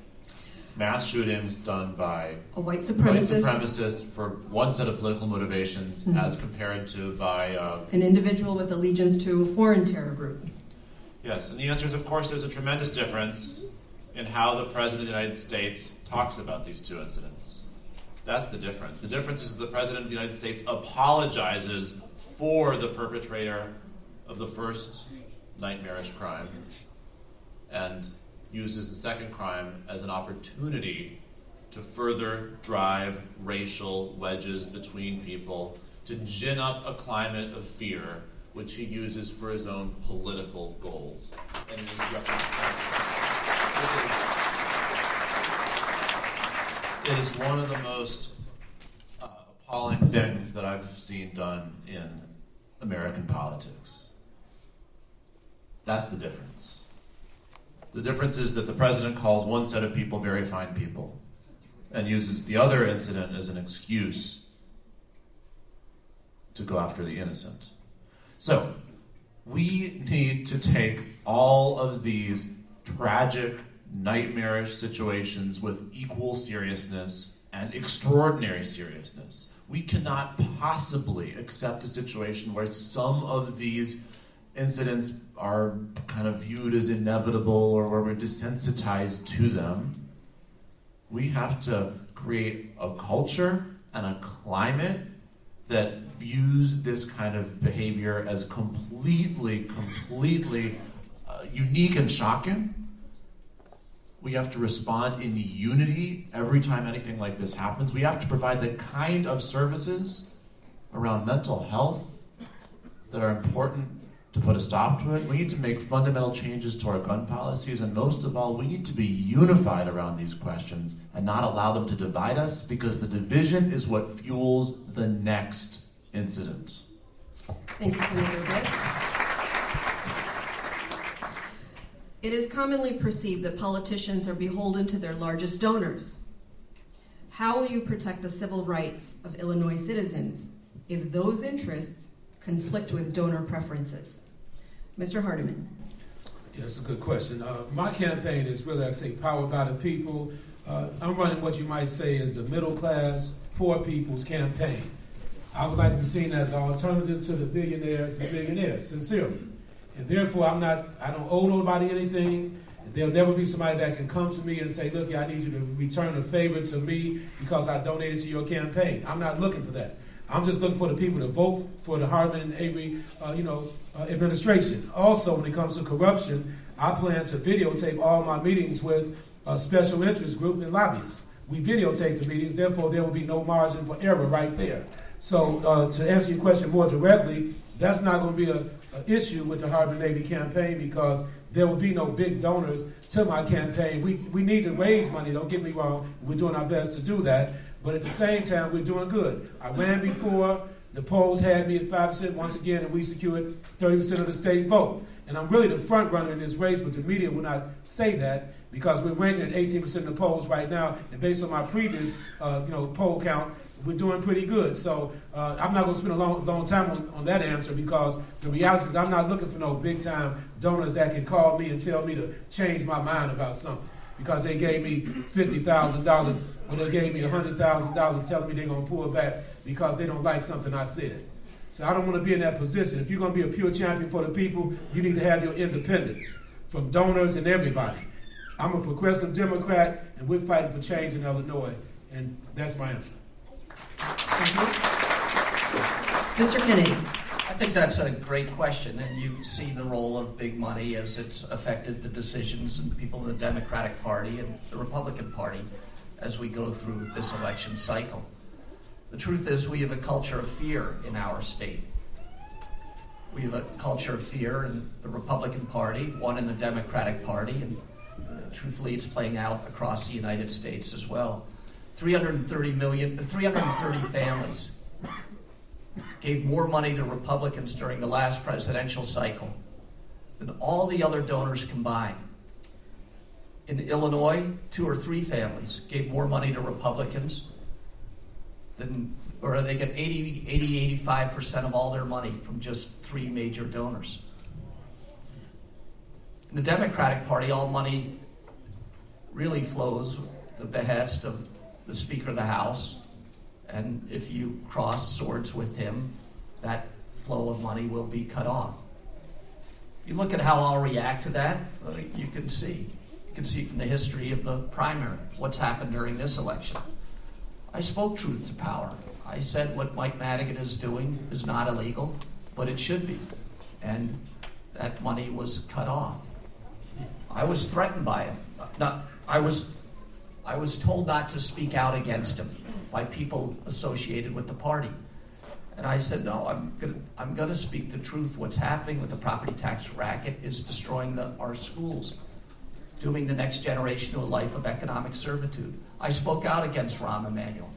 mass shootings done by white supremacists for one set of political motivations as compared to by... an individual with allegiance to a foreign terror group. Yes, and the answer is, of course, there's a tremendous difference in how the President of the United States talks about these two incidents. That's the difference. The difference is that the President of the United States apologizes for the perpetrator of the first nightmarish crime and uses the second crime as an opportunity to further drive racial wedges between people, to gin up a climate of fear, which he uses for his own political goals. And it is one of the most appalling things that I've seen done in American politics. That's the difference. The difference is that the president calls one set of people very fine people and uses the other incident as an excuse to go after the innocent. So, we need to take all of these tragic, nightmarish situations with equal seriousness and extraordinary seriousness. We cannot possibly accept a situation where some of these incidents are kind of viewed as inevitable or where we're desensitized to them. We have to create a culture and a climate that views this kind of behavior as completely unique and shocking. We have to respond in unity every time anything like this happens. We have to provide the kind of services around mental health that are important to put a stop to it. We need to make fundamental changes to our gun policies, and most of all, we need to be unified around these questions and not allow them to divide us, because the division is what fuels the next incident. Thank you, Senator Biss. It is commonly perceived that politicians are beholden to their largest donors. How will you protect the civil rights of Illinois citizens if those interests conflict with donor preferences? Mr. Hardiman. Yeah, that's a good question. My campaign is really, I'd say, powered by the people. I'm running what you might say is the middle class, poor people's campaign. I would like to be seen as an alternative to the billionaires and billionaires, sincerely. And therefore, I don't owe nobody anything. There'll never be somebody that can come to me and say, look, I need you to return a favor to me because I donated to your campaign. I'm not looking for that. I'm just looking for the people to vote for the Hardiman and Avery, administration. Also, when it comes to corruption, I plan to videotape all my meetings with a special interest group and lobbyists. We videotape the meetings, therefore there will be no margin for error right there. So to answer your question more directly, that's not going to be an issue with the Hardiman and Avery campaign because there will be no big donors to my campaign. We need to raise money, don't get me wrong. We're doing our best to do that. But at the same time, we're doing good. I ran before, the polls had me at 5% once again, and we secured 30% of the state vote. And I'm really the front runner in this race, but the media will not say that because we're ranking at 18% of the polls right now, and based on my previous poll count, we're doing pretty good. So I'm not going to spend a long time on that answer because the reality is I'm not looking for no big-time donors that can call me and tell me to change my mind about something because they gave me $50,000 when they gave me $100,000 telling me they're going to pull back because they don't like something I said. So I don't want to be in that position. If you're going to be a pure champion for the people, you need to have your independence. from donors and everybody. I'm a progressive Democrat, and we're fighting for change in Illinois, and that's my answer. Mr. Kennedy. I think that's a great question, and you see the role of big money as it's affected the decisions and people in the Democratic Party and the Republican Party as we go through this election cycle. The truth is we have a culture of fear in our state. We have a culture of fear in the Republican Party, one in the Democratic Party, and truthfully it's playing out across the United States as well. 330 families gave more money to Republicans during the last presidential cycle than all the other donors combined. In Illinois, 2 or 3 families gave more money to Republicans than, or they get 85% of all their money from just 3 major donors. In the Democratic Party, all money really flows at the behest of the Speaker of the House, and if you cross swords with him, that flow of money will be cut off. If you look at how I'll react to that, you can see from the history of the primary what's happened during this election. I spoke truth to power. I said what Mike Madigan is doing is not illegal, but it should be, and that money was cut off. I was threatened by him. I was told not to speak out against him by people associated with the party. And I said, no, I'm gonna speak the truth. What's happening with the property tax racket is destroying our schools, doing the next generation to a life of economic servitude. I spoke out against Rahm Emanuel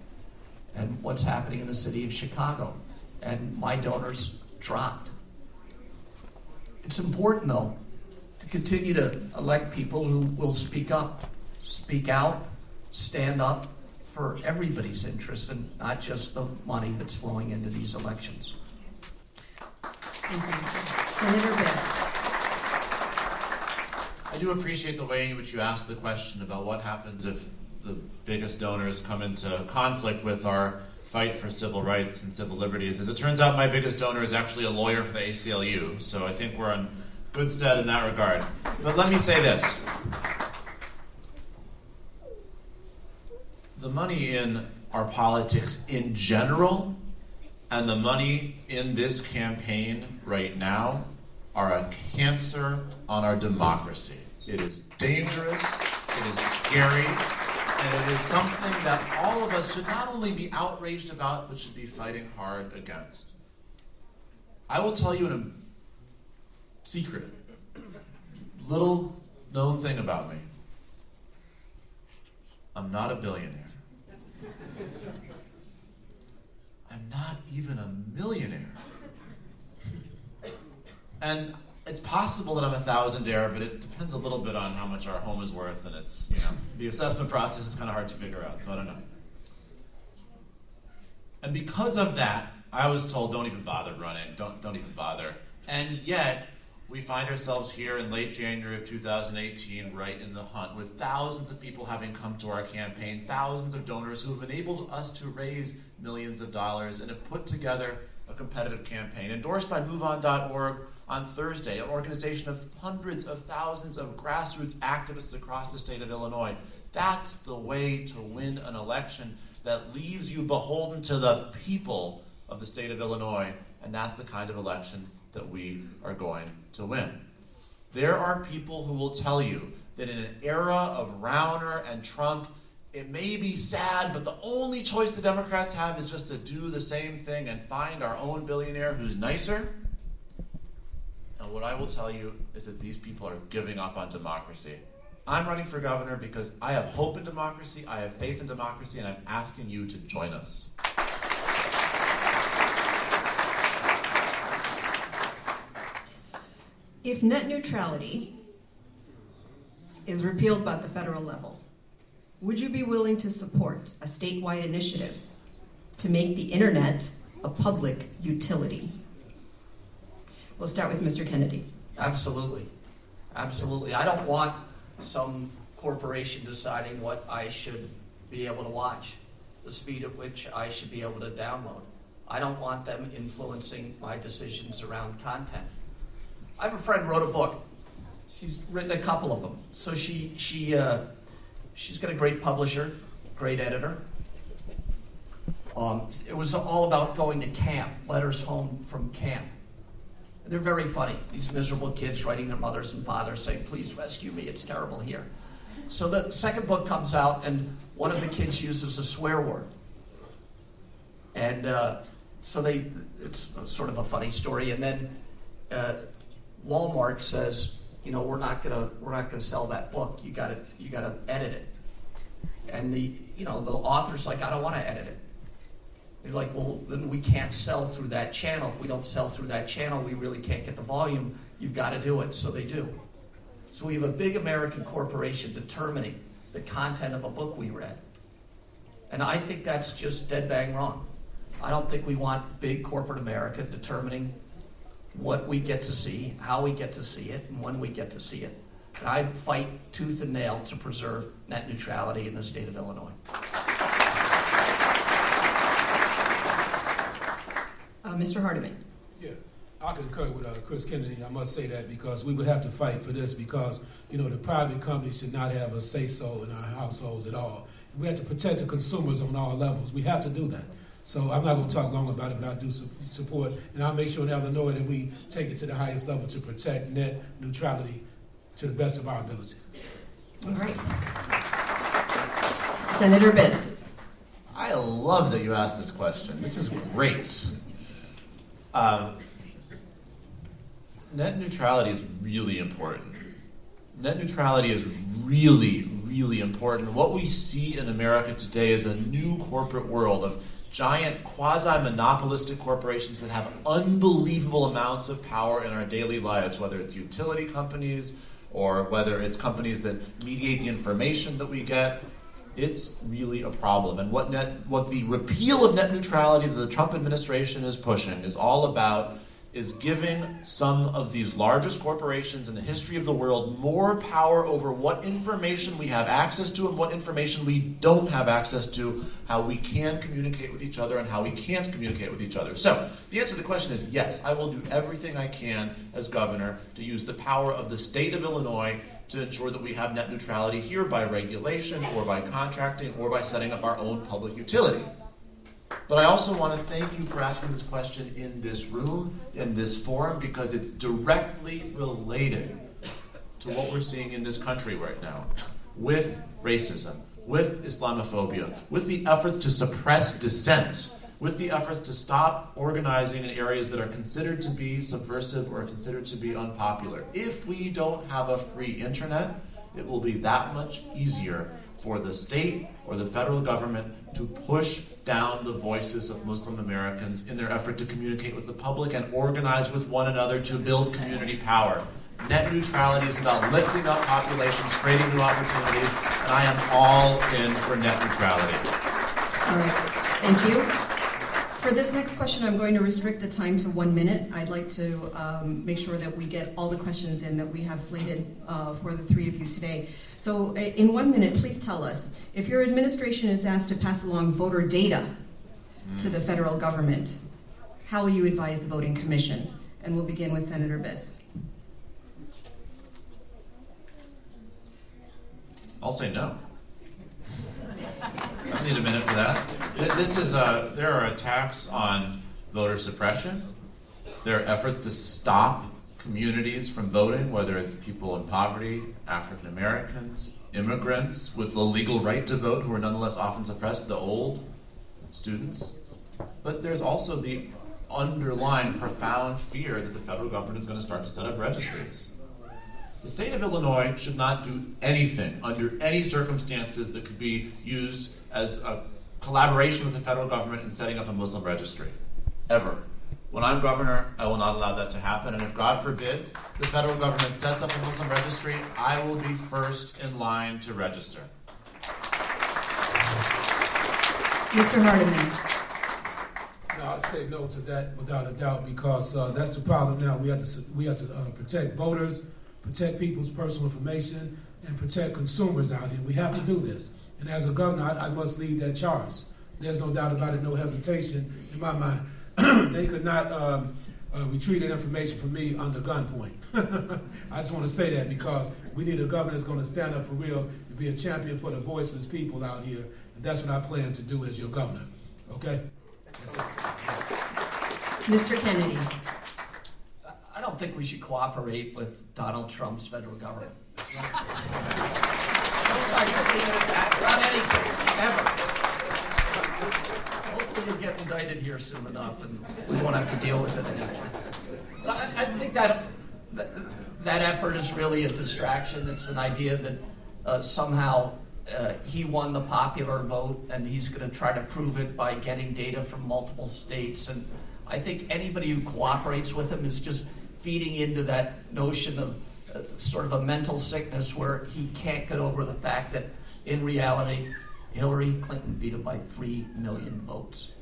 and what's happening in the city of Chicago, and my donors dropped. It's important, though, to continue to elect people who will speak up, speak out, stand up for everybody's interest and not just the money that's flowing into these elections. Thank you. Senator Biss. I do appreciate the way in which you asked the question about what happens if the biggest donors come into conflict with our fight for civil rights and civil liberties. As it turns out, my biggest donor is actually a lawyer for the ACLU, so I think we're on good stead in that regard. But let me say this. The money in our politics in general and the money in this campaign right now are a cancer on our democracy. It is dangerous, it is scary, and it is something that all of us should not only be outraged about, but should be fighting hard against. I will tell you a secret, little known thing about me. I'm not a billionaire. I'm not even a millionaire. And it's possible that I'm a thousandaire, but it depends a little bit on how much our home is worth, and it's, the assessment process is kind of hard to figure out, so I don't know. And because of that, I was told, don't even bother running, don't even bother. And yet, we find ourselves here in late January of 2018, right in the hunt, with thousands of people having come to our campaign, thousands of donors who have enabled us to raise millions of dollars and have put together a competitive campaign, endorsed by MoveOn.org on Thursday, an organization of hundreds of thousands of grassroots activists across the state of Illinois. That's the way to win an election that leaves you beholden to the people of the state of Illinois, and that's the kind of election that we are going to win. There are people who will tell you that in an era of Rauner and Trump, it may be sad, but the only choice the Democrats have is just to do the same thing and find our own billionaire who's nicer. And what I will tell you is that these people are giving up on democracy. I'm running for governor because I have hope in democracy, I have faith in democracy, and I'm asking you to join us. If net neutrality is repealed by the federal level, would you be willing to support a statewide initiative to make the internet a public utility? We'll start with Mr. Kennedy. Absolutely. Absolutely. I don't want some corporation deciding what I should be able to watch, the speed at which I should be able to download. I don't want them influencing my decisions around content. I have a friend who wrote a book She's written a couple of them. So she's got a great publisher, great editor. It was all about going to camp, letters home from camp. And they're very funny. These miserable kids writing their mothers and fathers saying, please rescue me, it's terrible here. So the second book comes out, and one of the kids uses a swear word. And it's sort of a funny story. And then Walmart says, you know, we're not gonna sell that book. You gotta edit it. And the author's like, I don't want to edit it. They're like, well, then we can't sell through that channel. If we don't sell through that channel, we really can't get the volume. You've got to do it. So they do. So we have a big American corporation determining the content of a book we read. And I think that's just dead bang wrong. I don't think we want big corporate America determining what we get to see, how we get to see it, and when we get to see it. And I fight tooth and nail to preserve net neutrality in the state of Illinois. Mr. Hardiman. Yeah, I concur with Chris Kennedy. I must say that because we would have to fight for this because, the private companies should not have a say-so in our households at all. We have to protect the consumers on all levels. We have to do that. So I'm not going to talk long about it, but I do support, and I'll make sure in Illinois that we take it to the highest level to protect net neutrality to the best of our ability. All right. Senator Biss. I love that you asked this question. This is great. Net neutrality is really important. Net neutrality is really, really important. What we see in America today is a new corporate world of giant quasi-monopolistic corporations that have unbelievable amounts of power in our daily lives, whether it's utility companies or whether it's companies that mediate the information that we get. It's really a problem. And what the repeal of net neutrality that the Trump administration is pushing is all about is giving some of these largest corporations in the history of the world more power over what information we have access to and what information we don't have access to, how we can communicate with each other and how we can't communicate with each other. So the answer to the question is yes, I will do everything I can as governor to use the power of the state of Illinois to ensure that we have net neutrality here by regulation or by contracting or by setting up our own public utility. But I also want to thank you for asking this question in this room, in this forum, because it's directly related to what we're seeing in this country right now with racism, with Islamophobia, with the efforts to suppress dissent, with the efforts to stop organizing in areas that are considered to be subversive or considered to be unpopular. If we don't have a free internet, it will be that much easier for the state or the federal government to push down the voices of Muslim Americans in their effort to communicate with the public and organize with one another to build community power. Net neutrality is about lifting up populations, creating new opportunities, and I am all in for net neutrality. All right, thank you. For this next question, I'm going to restrict the time to 1 minute. I'd like to make sure that we get all the questions in that we have slated for the three of you today. So in 1 minute, please tell us, if your administration is asked to pass along voter data to the federal government, how will you advise the voting commission? And we'll begin with Senator Biss. I'll say no. I need a minute for that. There are attacks on voter suppression. There are efforts to stop communities from voting, whether it's people in poverty, African Americans, immigrants with the legal right to vote who are nonetheless often suppressed, the old, students. But there's also the underlying profound fear that the federal government is going to start to set up registries. The state of Illinois should not do anything under any circumstances that could be used as a collaboration with the federal government in setting up a Muslim registry, ever. When I'm governor, I will not allow that to happen. And if, God forbid, the federal government sets up a Muslim registry, I will be first in line to register. Mr. Hardiman. No, I'd say no to that without a doubt because that's the problem now. We have to protect voters, protect people's personal information, and protect consumers out here. We have to do this. And as a governor, I must lead that charge. There's no doubt about it, no hesitation in my mind. They could not retrieve that information from me under gunpoint. I just want to say that because we need a governor that's going to stand up for real and be a champion for the voiceless people out here. And that's what I plan to do as your governor. Okay? Mr. Kennedy. I don't think we should cooperate with Donald Trump's federal government. I just leave it at that. Not anything, ever. Hopefully you'll get indicted here soon enough, and we won't have to deal with it anymore. But I think that effort is really a distraction. It's an idea that somehow he won the popular vote, and he's going to try to prove it by getting data from multiple states. And I think anybody who cooperates with him is just feeding into that notion of sort of a mental sickness where he can't get over the fact that, in reality, Hillary Clinton beat him by 3 million votes.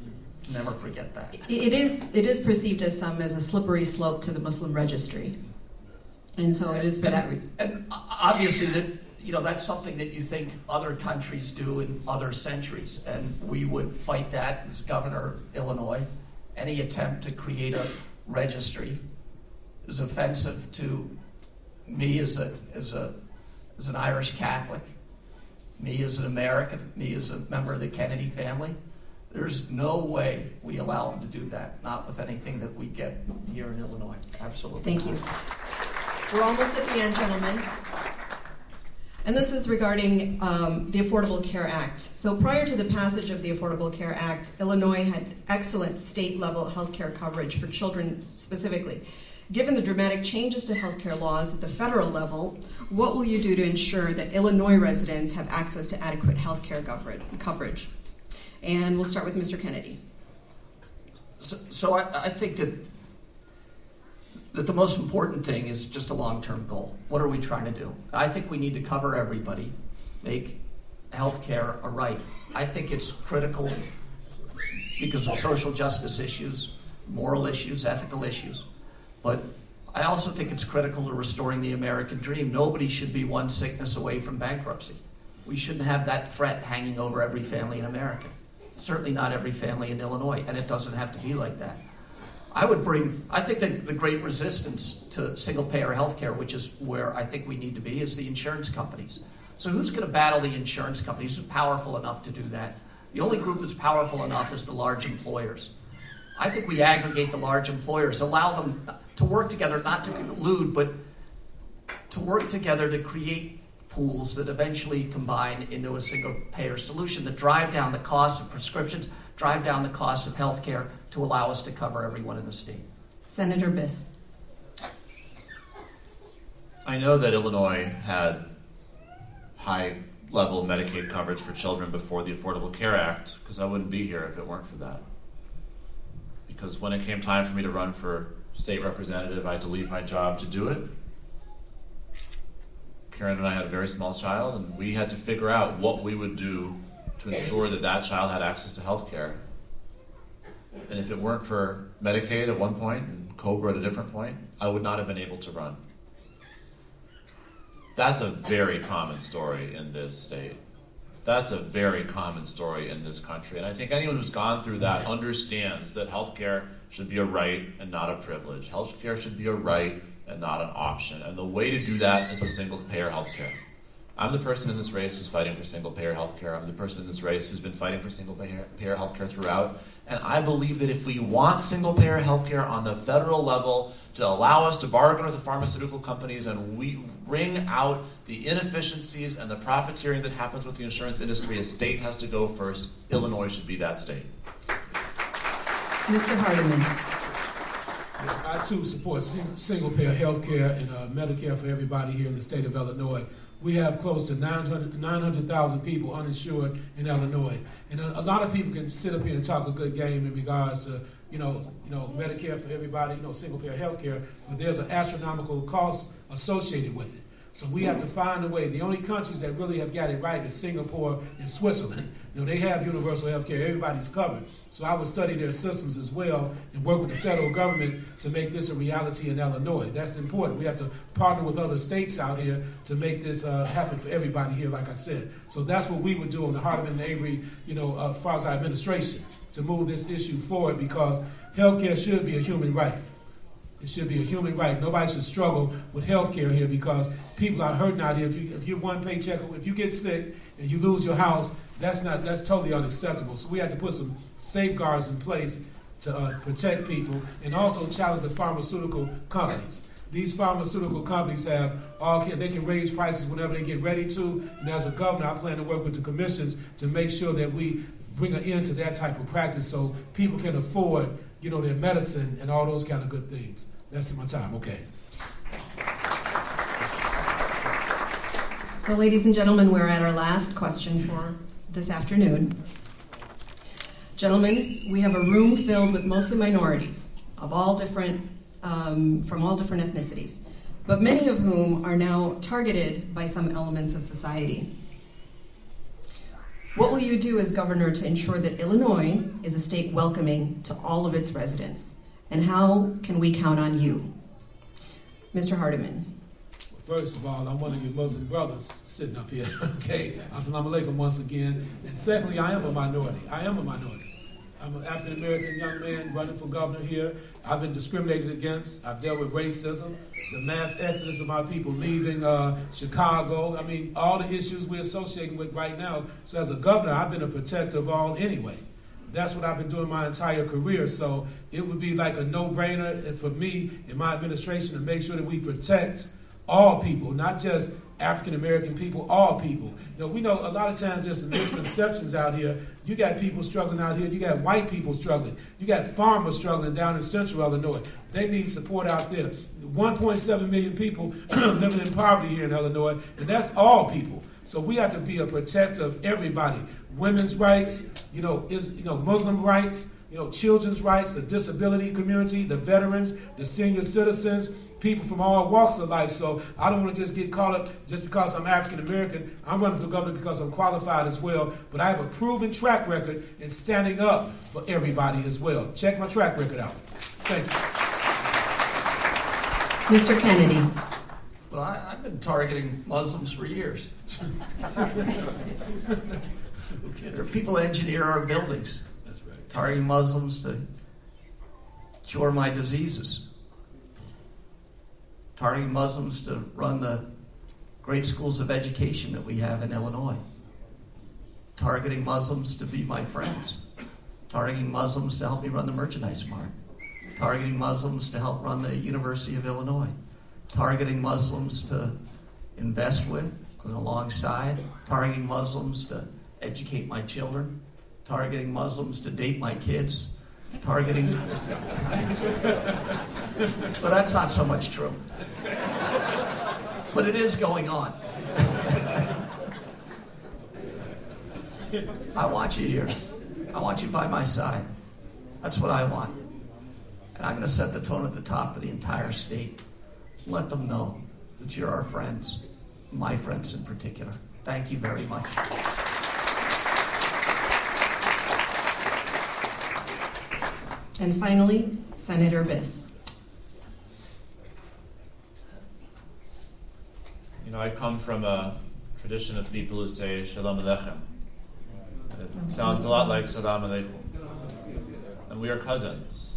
Never forget that. It is perceived as some as a slippery slope to the Muslim registry, and so it is for that reason. And obviously, that that's something that you think other countries do in other centuries, and we would fight that as governor of Illinois. Any attempt to create a registry is offensive to me as an Irish Catholic. Me as an American, me as a member of the Kennedy family, there's no way we allow them to do that, not with anything that we get here in Illinois. Absolutely. Thank you. We're almost at the end, gentlemen. And this is regarding the Affordable Care Act. So prior to the passage of the Affordable Care Act, Illinois had excellent state-level health care coverage for children specifically. Given the dramatic changes to healthcare laws at the federal level, what will you do to ensure that Illinois residents have access to adequate healthcare coverage? And we'll start with Mr. Kennedy. So I think that the most important thing is just a long-term goal. What are we trying to do? I think we need to cover everybody, make healthcare a right. I think it's critical because of social justice issues, moral issues, ethical issues. But I also think it's critical to restoring the American dream. Nobody should be one sickness away from bankruptcy. We shouldn't have that threat hanging over every family in America. Certainly not every family in Illinois, and it doesn't have to be like that. I think that the great resistance to single-payer health care, which is where I think we need to be, is the insurance companies. So who's going to battle the insurance companies? Who's powerful enough to do that? The only group that's powerful enough is the large employers. I think we aggregate the large employers, allow them to work together, not to collude, but to work together to create pools that eventually combine into a single-payer solution that drive down the cost of prescriptions, drive down the cost of health care to allow us to cover everyone in the state. Senator Biss. I know that Illinois had high level of Medicaid coverage for children before the Affordable Care Act, because I wouldn't be here if it weren't for that. Because when it came time for me to run for state representative, I had to leave my job to do it. Karen and I had a very small child, and we had to figure out what we would do to ensure that that child had access to health care. And if it weren't for Medicaid at one point and COBRA at a different point, I would not have been able to run. That's a very common story in this state. That's a very common story in this country. And I think anyone who's gone through that understands that healthcare should be a right and not a privilege. Healthcare should be a right and not an option. And the way to do that is with single-payer healthcare. I'm the person in this race who's fighting for single-payer healthcare. I'm the person in this race who's been fighting for single-payer healthcare throughout. And I believe that if we want single-payer healthcare on the federal level to allow us to bargain with the pharmaceutical companies and we wring out the inefficiencies and the profiteering that happens with the insurance industry, a state has to go first. Illinois should be that state. Mr. Hardiman. I, too, support single-payer health care and Medicare for everybody here in the state of Illinois. We have close to 900,000 people uninsured in Illinois. And a lot of people can sit up here and talk a good game in regards to Medicare for everybody, single-payer health care, but there's an astronomical cost associated with it. So we have to find a way. The only countries that really have got it right is Singapore and Switzerland. They have universal health care. Everybody's covered. So I would study their systems as well and work with the federal government to make this a reality in Illinois. That's important. We have to partner with other states out here to make this happen for everybody here, like I said. So that's what we would do on the Hardiman and Avery, Farzai administration to move this issue forward because health care should be a human right. It should be a human right. Nobody should struggle with health care here because people are hurting out here. If you're one paycheck, if you get sick and you lose your house, that's totally unacceptable. So we have to put some safeguards in place to protect people and also challenge the pharmaceutical companies. These pharmaceutical companies they can raise prices whenever they get ready to. And as a governor, I plan to work with the commissions to make sure that we bring an end to that type of practice so people can afford their medicine and all those kind of good things. That's my time. Okay. So, ladies and gentlemen, we're at our last question for this afternoon. Gentlemen, we have a room filled with mostly minorities of all different, from all different ethnicities, but many of whom are now targeted by some elements of society. What will you do as governor to ensure that Illinois is a state welcoming to all of its residents? And how can we count on you? Mr. Hardiman. Well, first of all, I'm one of your Muslim brothers sitting up here, okay? As-salamu alaykum once again. And secondly, I am a minority. I'm an African-American young man running for governor here. I've been discriminated against. I've dealt with racism, the mass exodus of our people leaving Chicago. I mean, all the issues we're associating with right now. So as a governor, I've been a protector of all anyway. That's what I've been doing my entire career. So it would be like a no-brainer for me in my administration to make sure that we protect all people, not just African-American people, all people. Now, we know a lot of times there's some misconceptions out here. You got people struggling out here. You got white people struggling. You got farmers struggling down in central Illinois. They need support out there. 1.7 million people living in poverty here in Illinois, and that's all people. So we have to be a protector of everybody. Women's rights, Muslim rights, children's rights, the disability community, the veterans, the senior citizens, people from all walks of life. So I don't want to just get caught up just because I'm African-American. I'm running for governor because I'm qualified as well. But I have a proven track record in standing up for everybody as well. Check my track record out. Thank you. Mr. Kennedy. Well, I've been targeting Muslims for years. People engineer our buildings. That's right. Targeting Muslims to cure my diseases. Targeting Muslims to run the great schools of education that we have in Illinois. Targeting Muslims to be my friends. Targeting Muslims to help me run the Merchandise Mart. Targeting Muslims to help run the University of Illinois. Targeting Muslims to invest with and alongside. Targeting Muslims to educate my children. Targeting Muslims to date my kids. Targeting, but that's not so much true. But it is going on. I want you here. I want you by my side. That's what I want. And I'm going to set the tone at the top for the entire state. Let them know that you're our friends, my friends in particular. Thank you very much. And finally, Senator Biss. I come from a tradition of people who say Shalom Aleichem. It sounds a lot like Salam Aleikum. And we are cousins.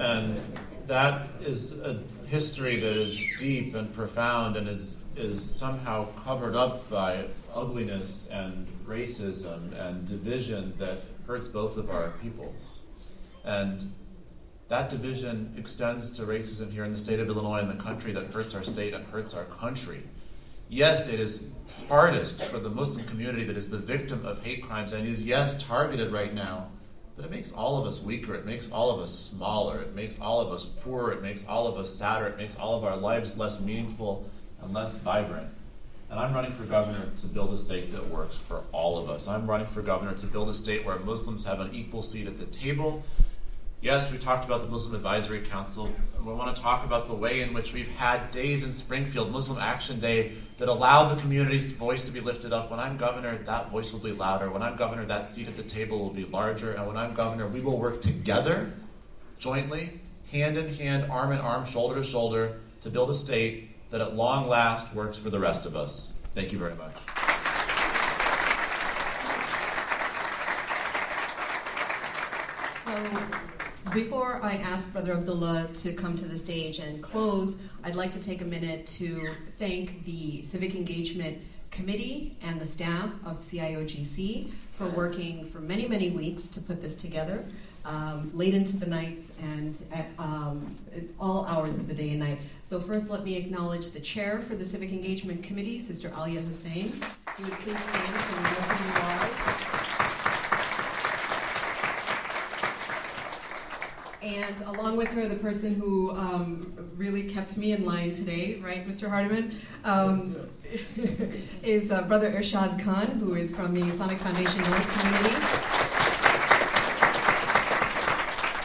And that is a history that is deep and profound and is somehow covered up by ugliness and racism and division that hurts both of our peoples. And that division extends to racism here in the state of Illinois and the country that hurts our state and hurts our country. Yes, it is hardest for the Muslim community that is the victim of hate crimes and is, yes, targeted right now, but it makes all of us weaker. It makes all of us smaller. It makes all of us poorer. It makes all of us sadder. It makes all of our lives less meaningful and less vibrant. And I'm running for governor to build a state that works for all of us. I'm running for governor to build a state where Muslims have an equal seat at the table. Yes, we talked about the Muslim Advisory Council. We want to talk about the way in which we've had days in Springfield, Muslim Action Day, that allow the community's voice to be lifted up. When I'm governor, that voice will be louder. When I'm governor, that seat at the table will be larger. And when I'm governor, we will work together, jointly, hand in hand, arm in arm, shoulder to shoulder, to build a state that at long last works for the rest of us. Thank you very much. So Before I ask Brother Abdullah to come to the stage and close, I'd like to take a minute to thank the Civic Engagement Committee and the staff of CIOGC for working for many, many weeks to put this together, late into the nights and at all hours of the day and night. So first, let me acknowledge the chair for the Civic Engagement Committee, Sister Alia Hussain. If you would please stand so we welcome you all. And along with her, the person who really kept me in line today, right, Mr. Hardiman? Yes. Is Brother Irshad Khan, who is from the Islamic Foundation North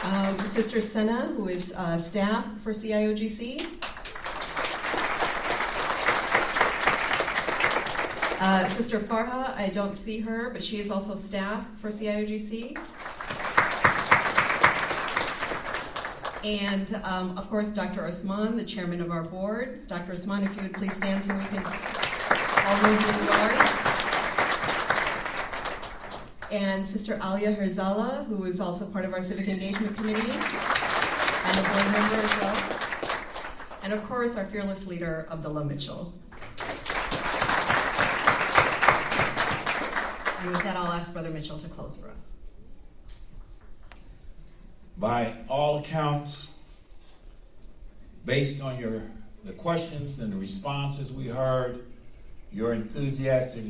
Community. Sister Senna, who is staff for CIOGC. Sister Farha, I don't see her, but she is also staff for CIOGC. And of course, Dr. Osman, the chairman of our board. Dr. Osman, if you would please stand so we can all move to the guard. And Sister Alia Herzala, who is also part of our Civic Engagement Committee, and a board member as well. And of course, our fearless leader, Abdullah Mitchell. And with that, I'll ask Brother Mitchell to close for us. By all accounts, based on the questions and the responses we heard, your enthusiastic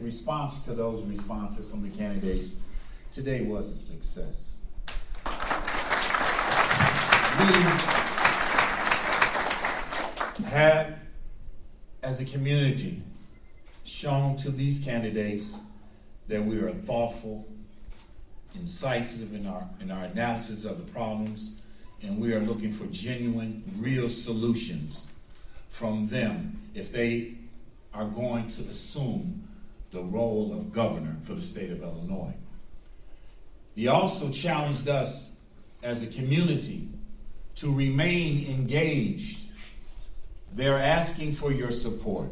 response to those responses from the candidates today was a success. We have, as a community, shown to these candidates that we are thoughtful, incisive in our analysis of the problems, and we are looking for genuine, real solutions from them if they are going to assume the role of governor for the state of Illinois. He also challenged us as a community to remain engaged. They're asking for your support.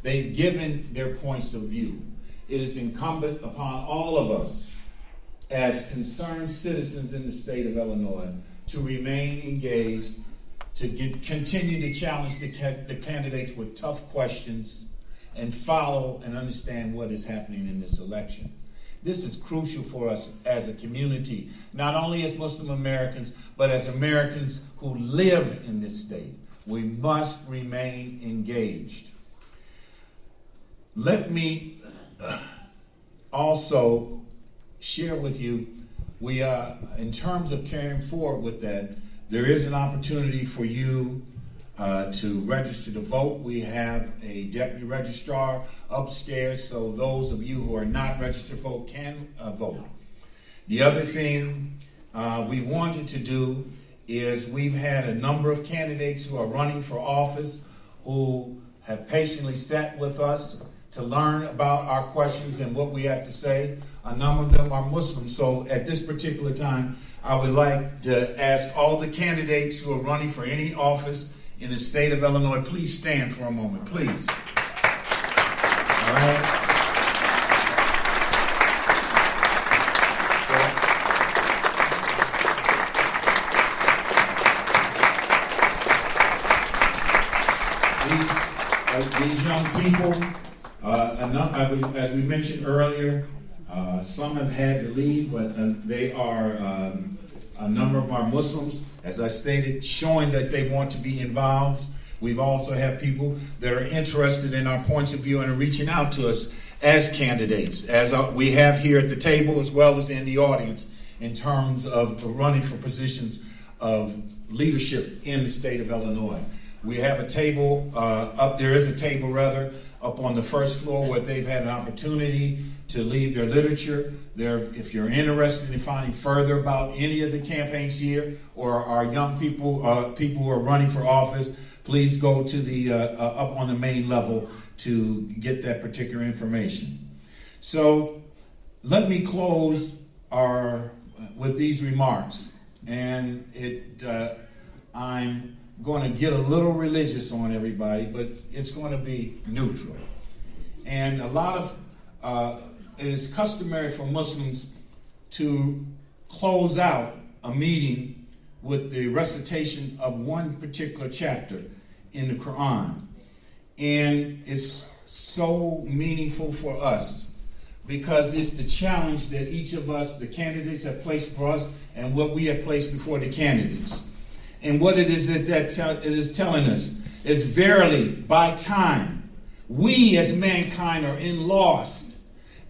They've given their points of view. It is incumbent upon all of us as concerned citizens in the state of Illinois to remain engaged, to continue to challenge the candidates with tough questions and follow and understand what is happening in this election. This is crucial for us as a community, not only as Muslim Americans, but as Americans who live in this state. We must remain engaged. Let me also share with you, we in terms of carrying forward with that, there is an opportunity for you to register to vote. We have a deputy registrar upstairs, so those of you who are not registered to vote can vote. The other thing we wanted to do is we've had a number of candidates who are running for office who have patiently sat with us to learn about our questions and what we have to say. A number of them are Muslim, so at this particular time, I would like to ask all the candidates who are running for any office in the state of Illinois, please stand for a moment, please. All right. These young people, as we mentioned earlier, some have had to leave, but they are, a number of our Muslims, as I stated, showing that they want to be involved. We've also had people that are interested in our points of view and are reaching out to us as candidates, as we have here at the table as well as in the audience, in terms of running for positions of leadership in the state of Illinois. We have a table there is a table up on the first floor where they've had an opportunity to leave their literature. If you're interested in finding further about any of the campaigns here or our young people, people who are running for office, please go to the up on the main level to get that particular information. So let me close with these remarks, and I'm going to get a little religious on everybody, but it's going to be neutral, and a lot of. It is customary for Muslims to close out a meeting with the recitation of one particular chapter in the Quran. And it's so meaningful for us because it's the challenge that each of us, the candidates, have placed for us and what we have placed before the candidates. And what it is that it is telling us is verily by time, we as mankind are in lost,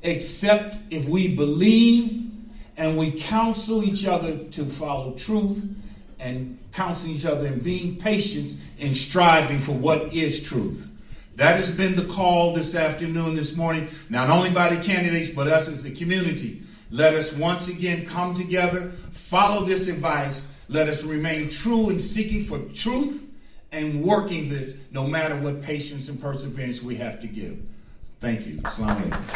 except if we believe and we counsel each other to follow truth and counsel each other in being patient and striving for what is truth. That has been the call this afternoon, this morning, not only by the candidates, but us as the community. Let us once again come together, follow this advice. Let us remain true in seeking for truth and working this, no matter what patience and perseverance we have to give. Thank you. Assalamu alaikum.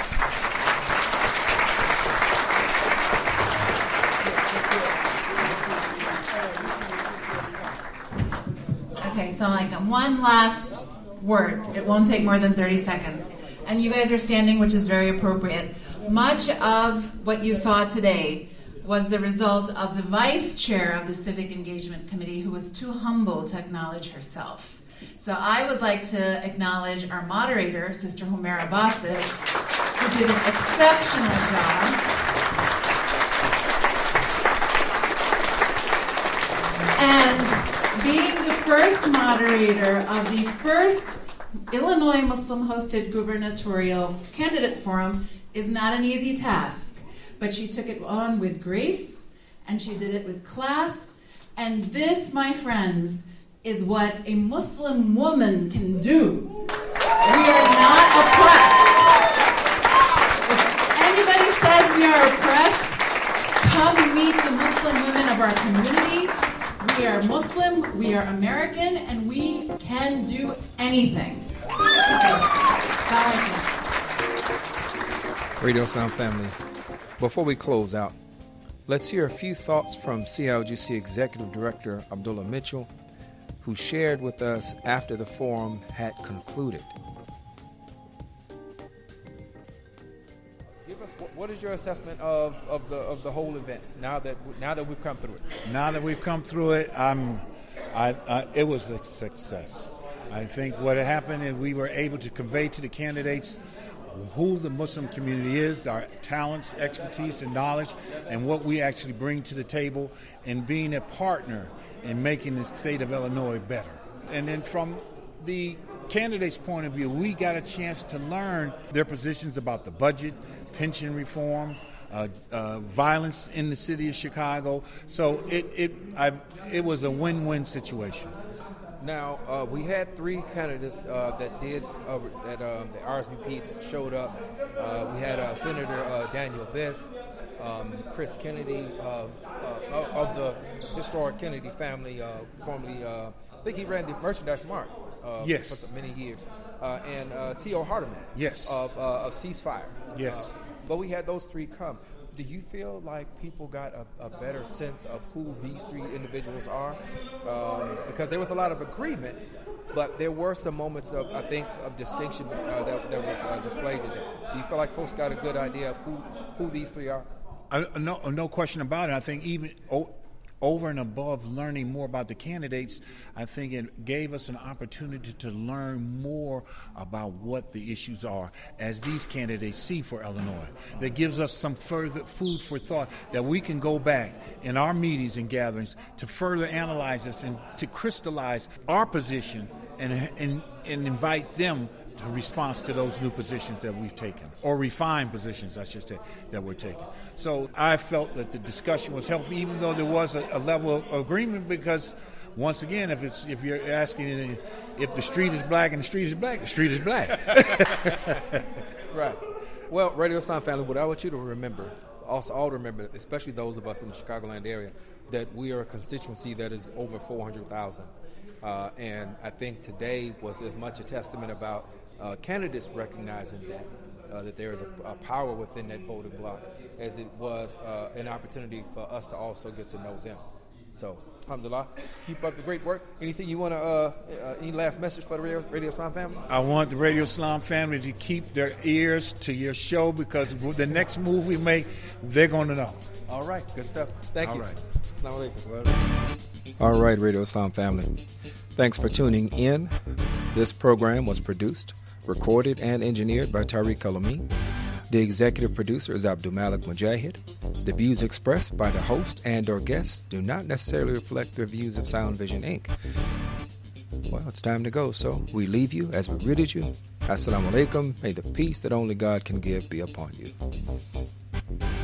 So I got one last word. It won't take more than 30 seconds. And you guys are standing, which is very appropriate. Much of what you saw today was the result of the vice chair of the Civic Engagement Committee, who was too humble to acknowledge herself. So I would like to acknowledge our moderator, Sister Humera Bassif, who did an exceptional job. And being the first moderator of the first Illinois Muslim-hosted gubernatorial candidate forum is not an easy task, but she took it on with grace, and she did it with class, and this, my friends, is what a Muslim woman can do. We are not oppressed. If anybody says we are oppressed, come meet the Muslim women of our community. We are Muslim, we are American, and we can do anything. Radio Islam family, before we close out, let's hear a few thoughts from CIOGC Executive Director Abdullah Mitchell, who shared with us after the forum had concluded. What is your assessment of the whole event now that we've come through it? Now that we've come through it, it was a success. I think what happened is we were able to convey to the candidates who the Muslim community is, our talents, expertise, and knowledge, and what we actually bring to the table in being a partner in making the state of Illinois better. And then from the candidates' point of view, we got a chance to learn their positions about the budget, pension reform, violence in the city of Chicago. So it was a win-win situation. Now, we had three candidates that the RSVP showed up. We had Senator Daniel Biss, Chris Kennedy of the historic Kennedy family, formerly, I think he ran the Merchandise Mart. Yes. For many years. And Tio Hardiman. Yes. Of Ceasefire. Yes. But we had those three come. Do you feel like people got a better sense of who these three individuals are? Because there was a lot of agreement, but there were some moments of, I think, of distinction that was displayed today. Do you feel like folks got a good idea of who these three are? No question about it. I think even... over and above learning more about the candidates, I think it gave us an opportunity to learn more about what the issues are as these candidates see for Illinois. That gives us some further food for thought that we can go back in our meetings and gatherings to further analyze this and to crystallize our position and invite them to respond to those new positions that we've taken, or refined positions, I should say, that we're taking. So I felt that the discussion was helpful, even though there was a level of agreement, because, once again, if you're asking if the street is black and the street is black, the street is black. Right. Well, Radio Islam family, what I want you to remember, also all remember, especially those of us in the Chicagoland area, that we are a constituency that is over 400,000. And I think today was as much a testament about candidates recognizing that there is a power within that voting block as it was an opportunity for us to also get to know them. So, alhamdulillah, keep up the great work. Anything you want to, any last message for the Radio Islam family? I want the Radio Islam family to keep their ears to your show, because the next move we make, they're going to know. All right, good stuff. Thank you. All right. Assalamu alaikum. All right, Radio Islam family, thanks for tuning in. This program was produced, recorded, and engineered by Tariq El-Amin. The executive producer is Abdul Malik Mujahid. The views expressed by the host and or guests do not necessarily reflect the views of Sound Vision, Inc. Well, it's time to go, so we leave you as we ridded you. Assalamu alaikum. May the peace that only God can give be upon you.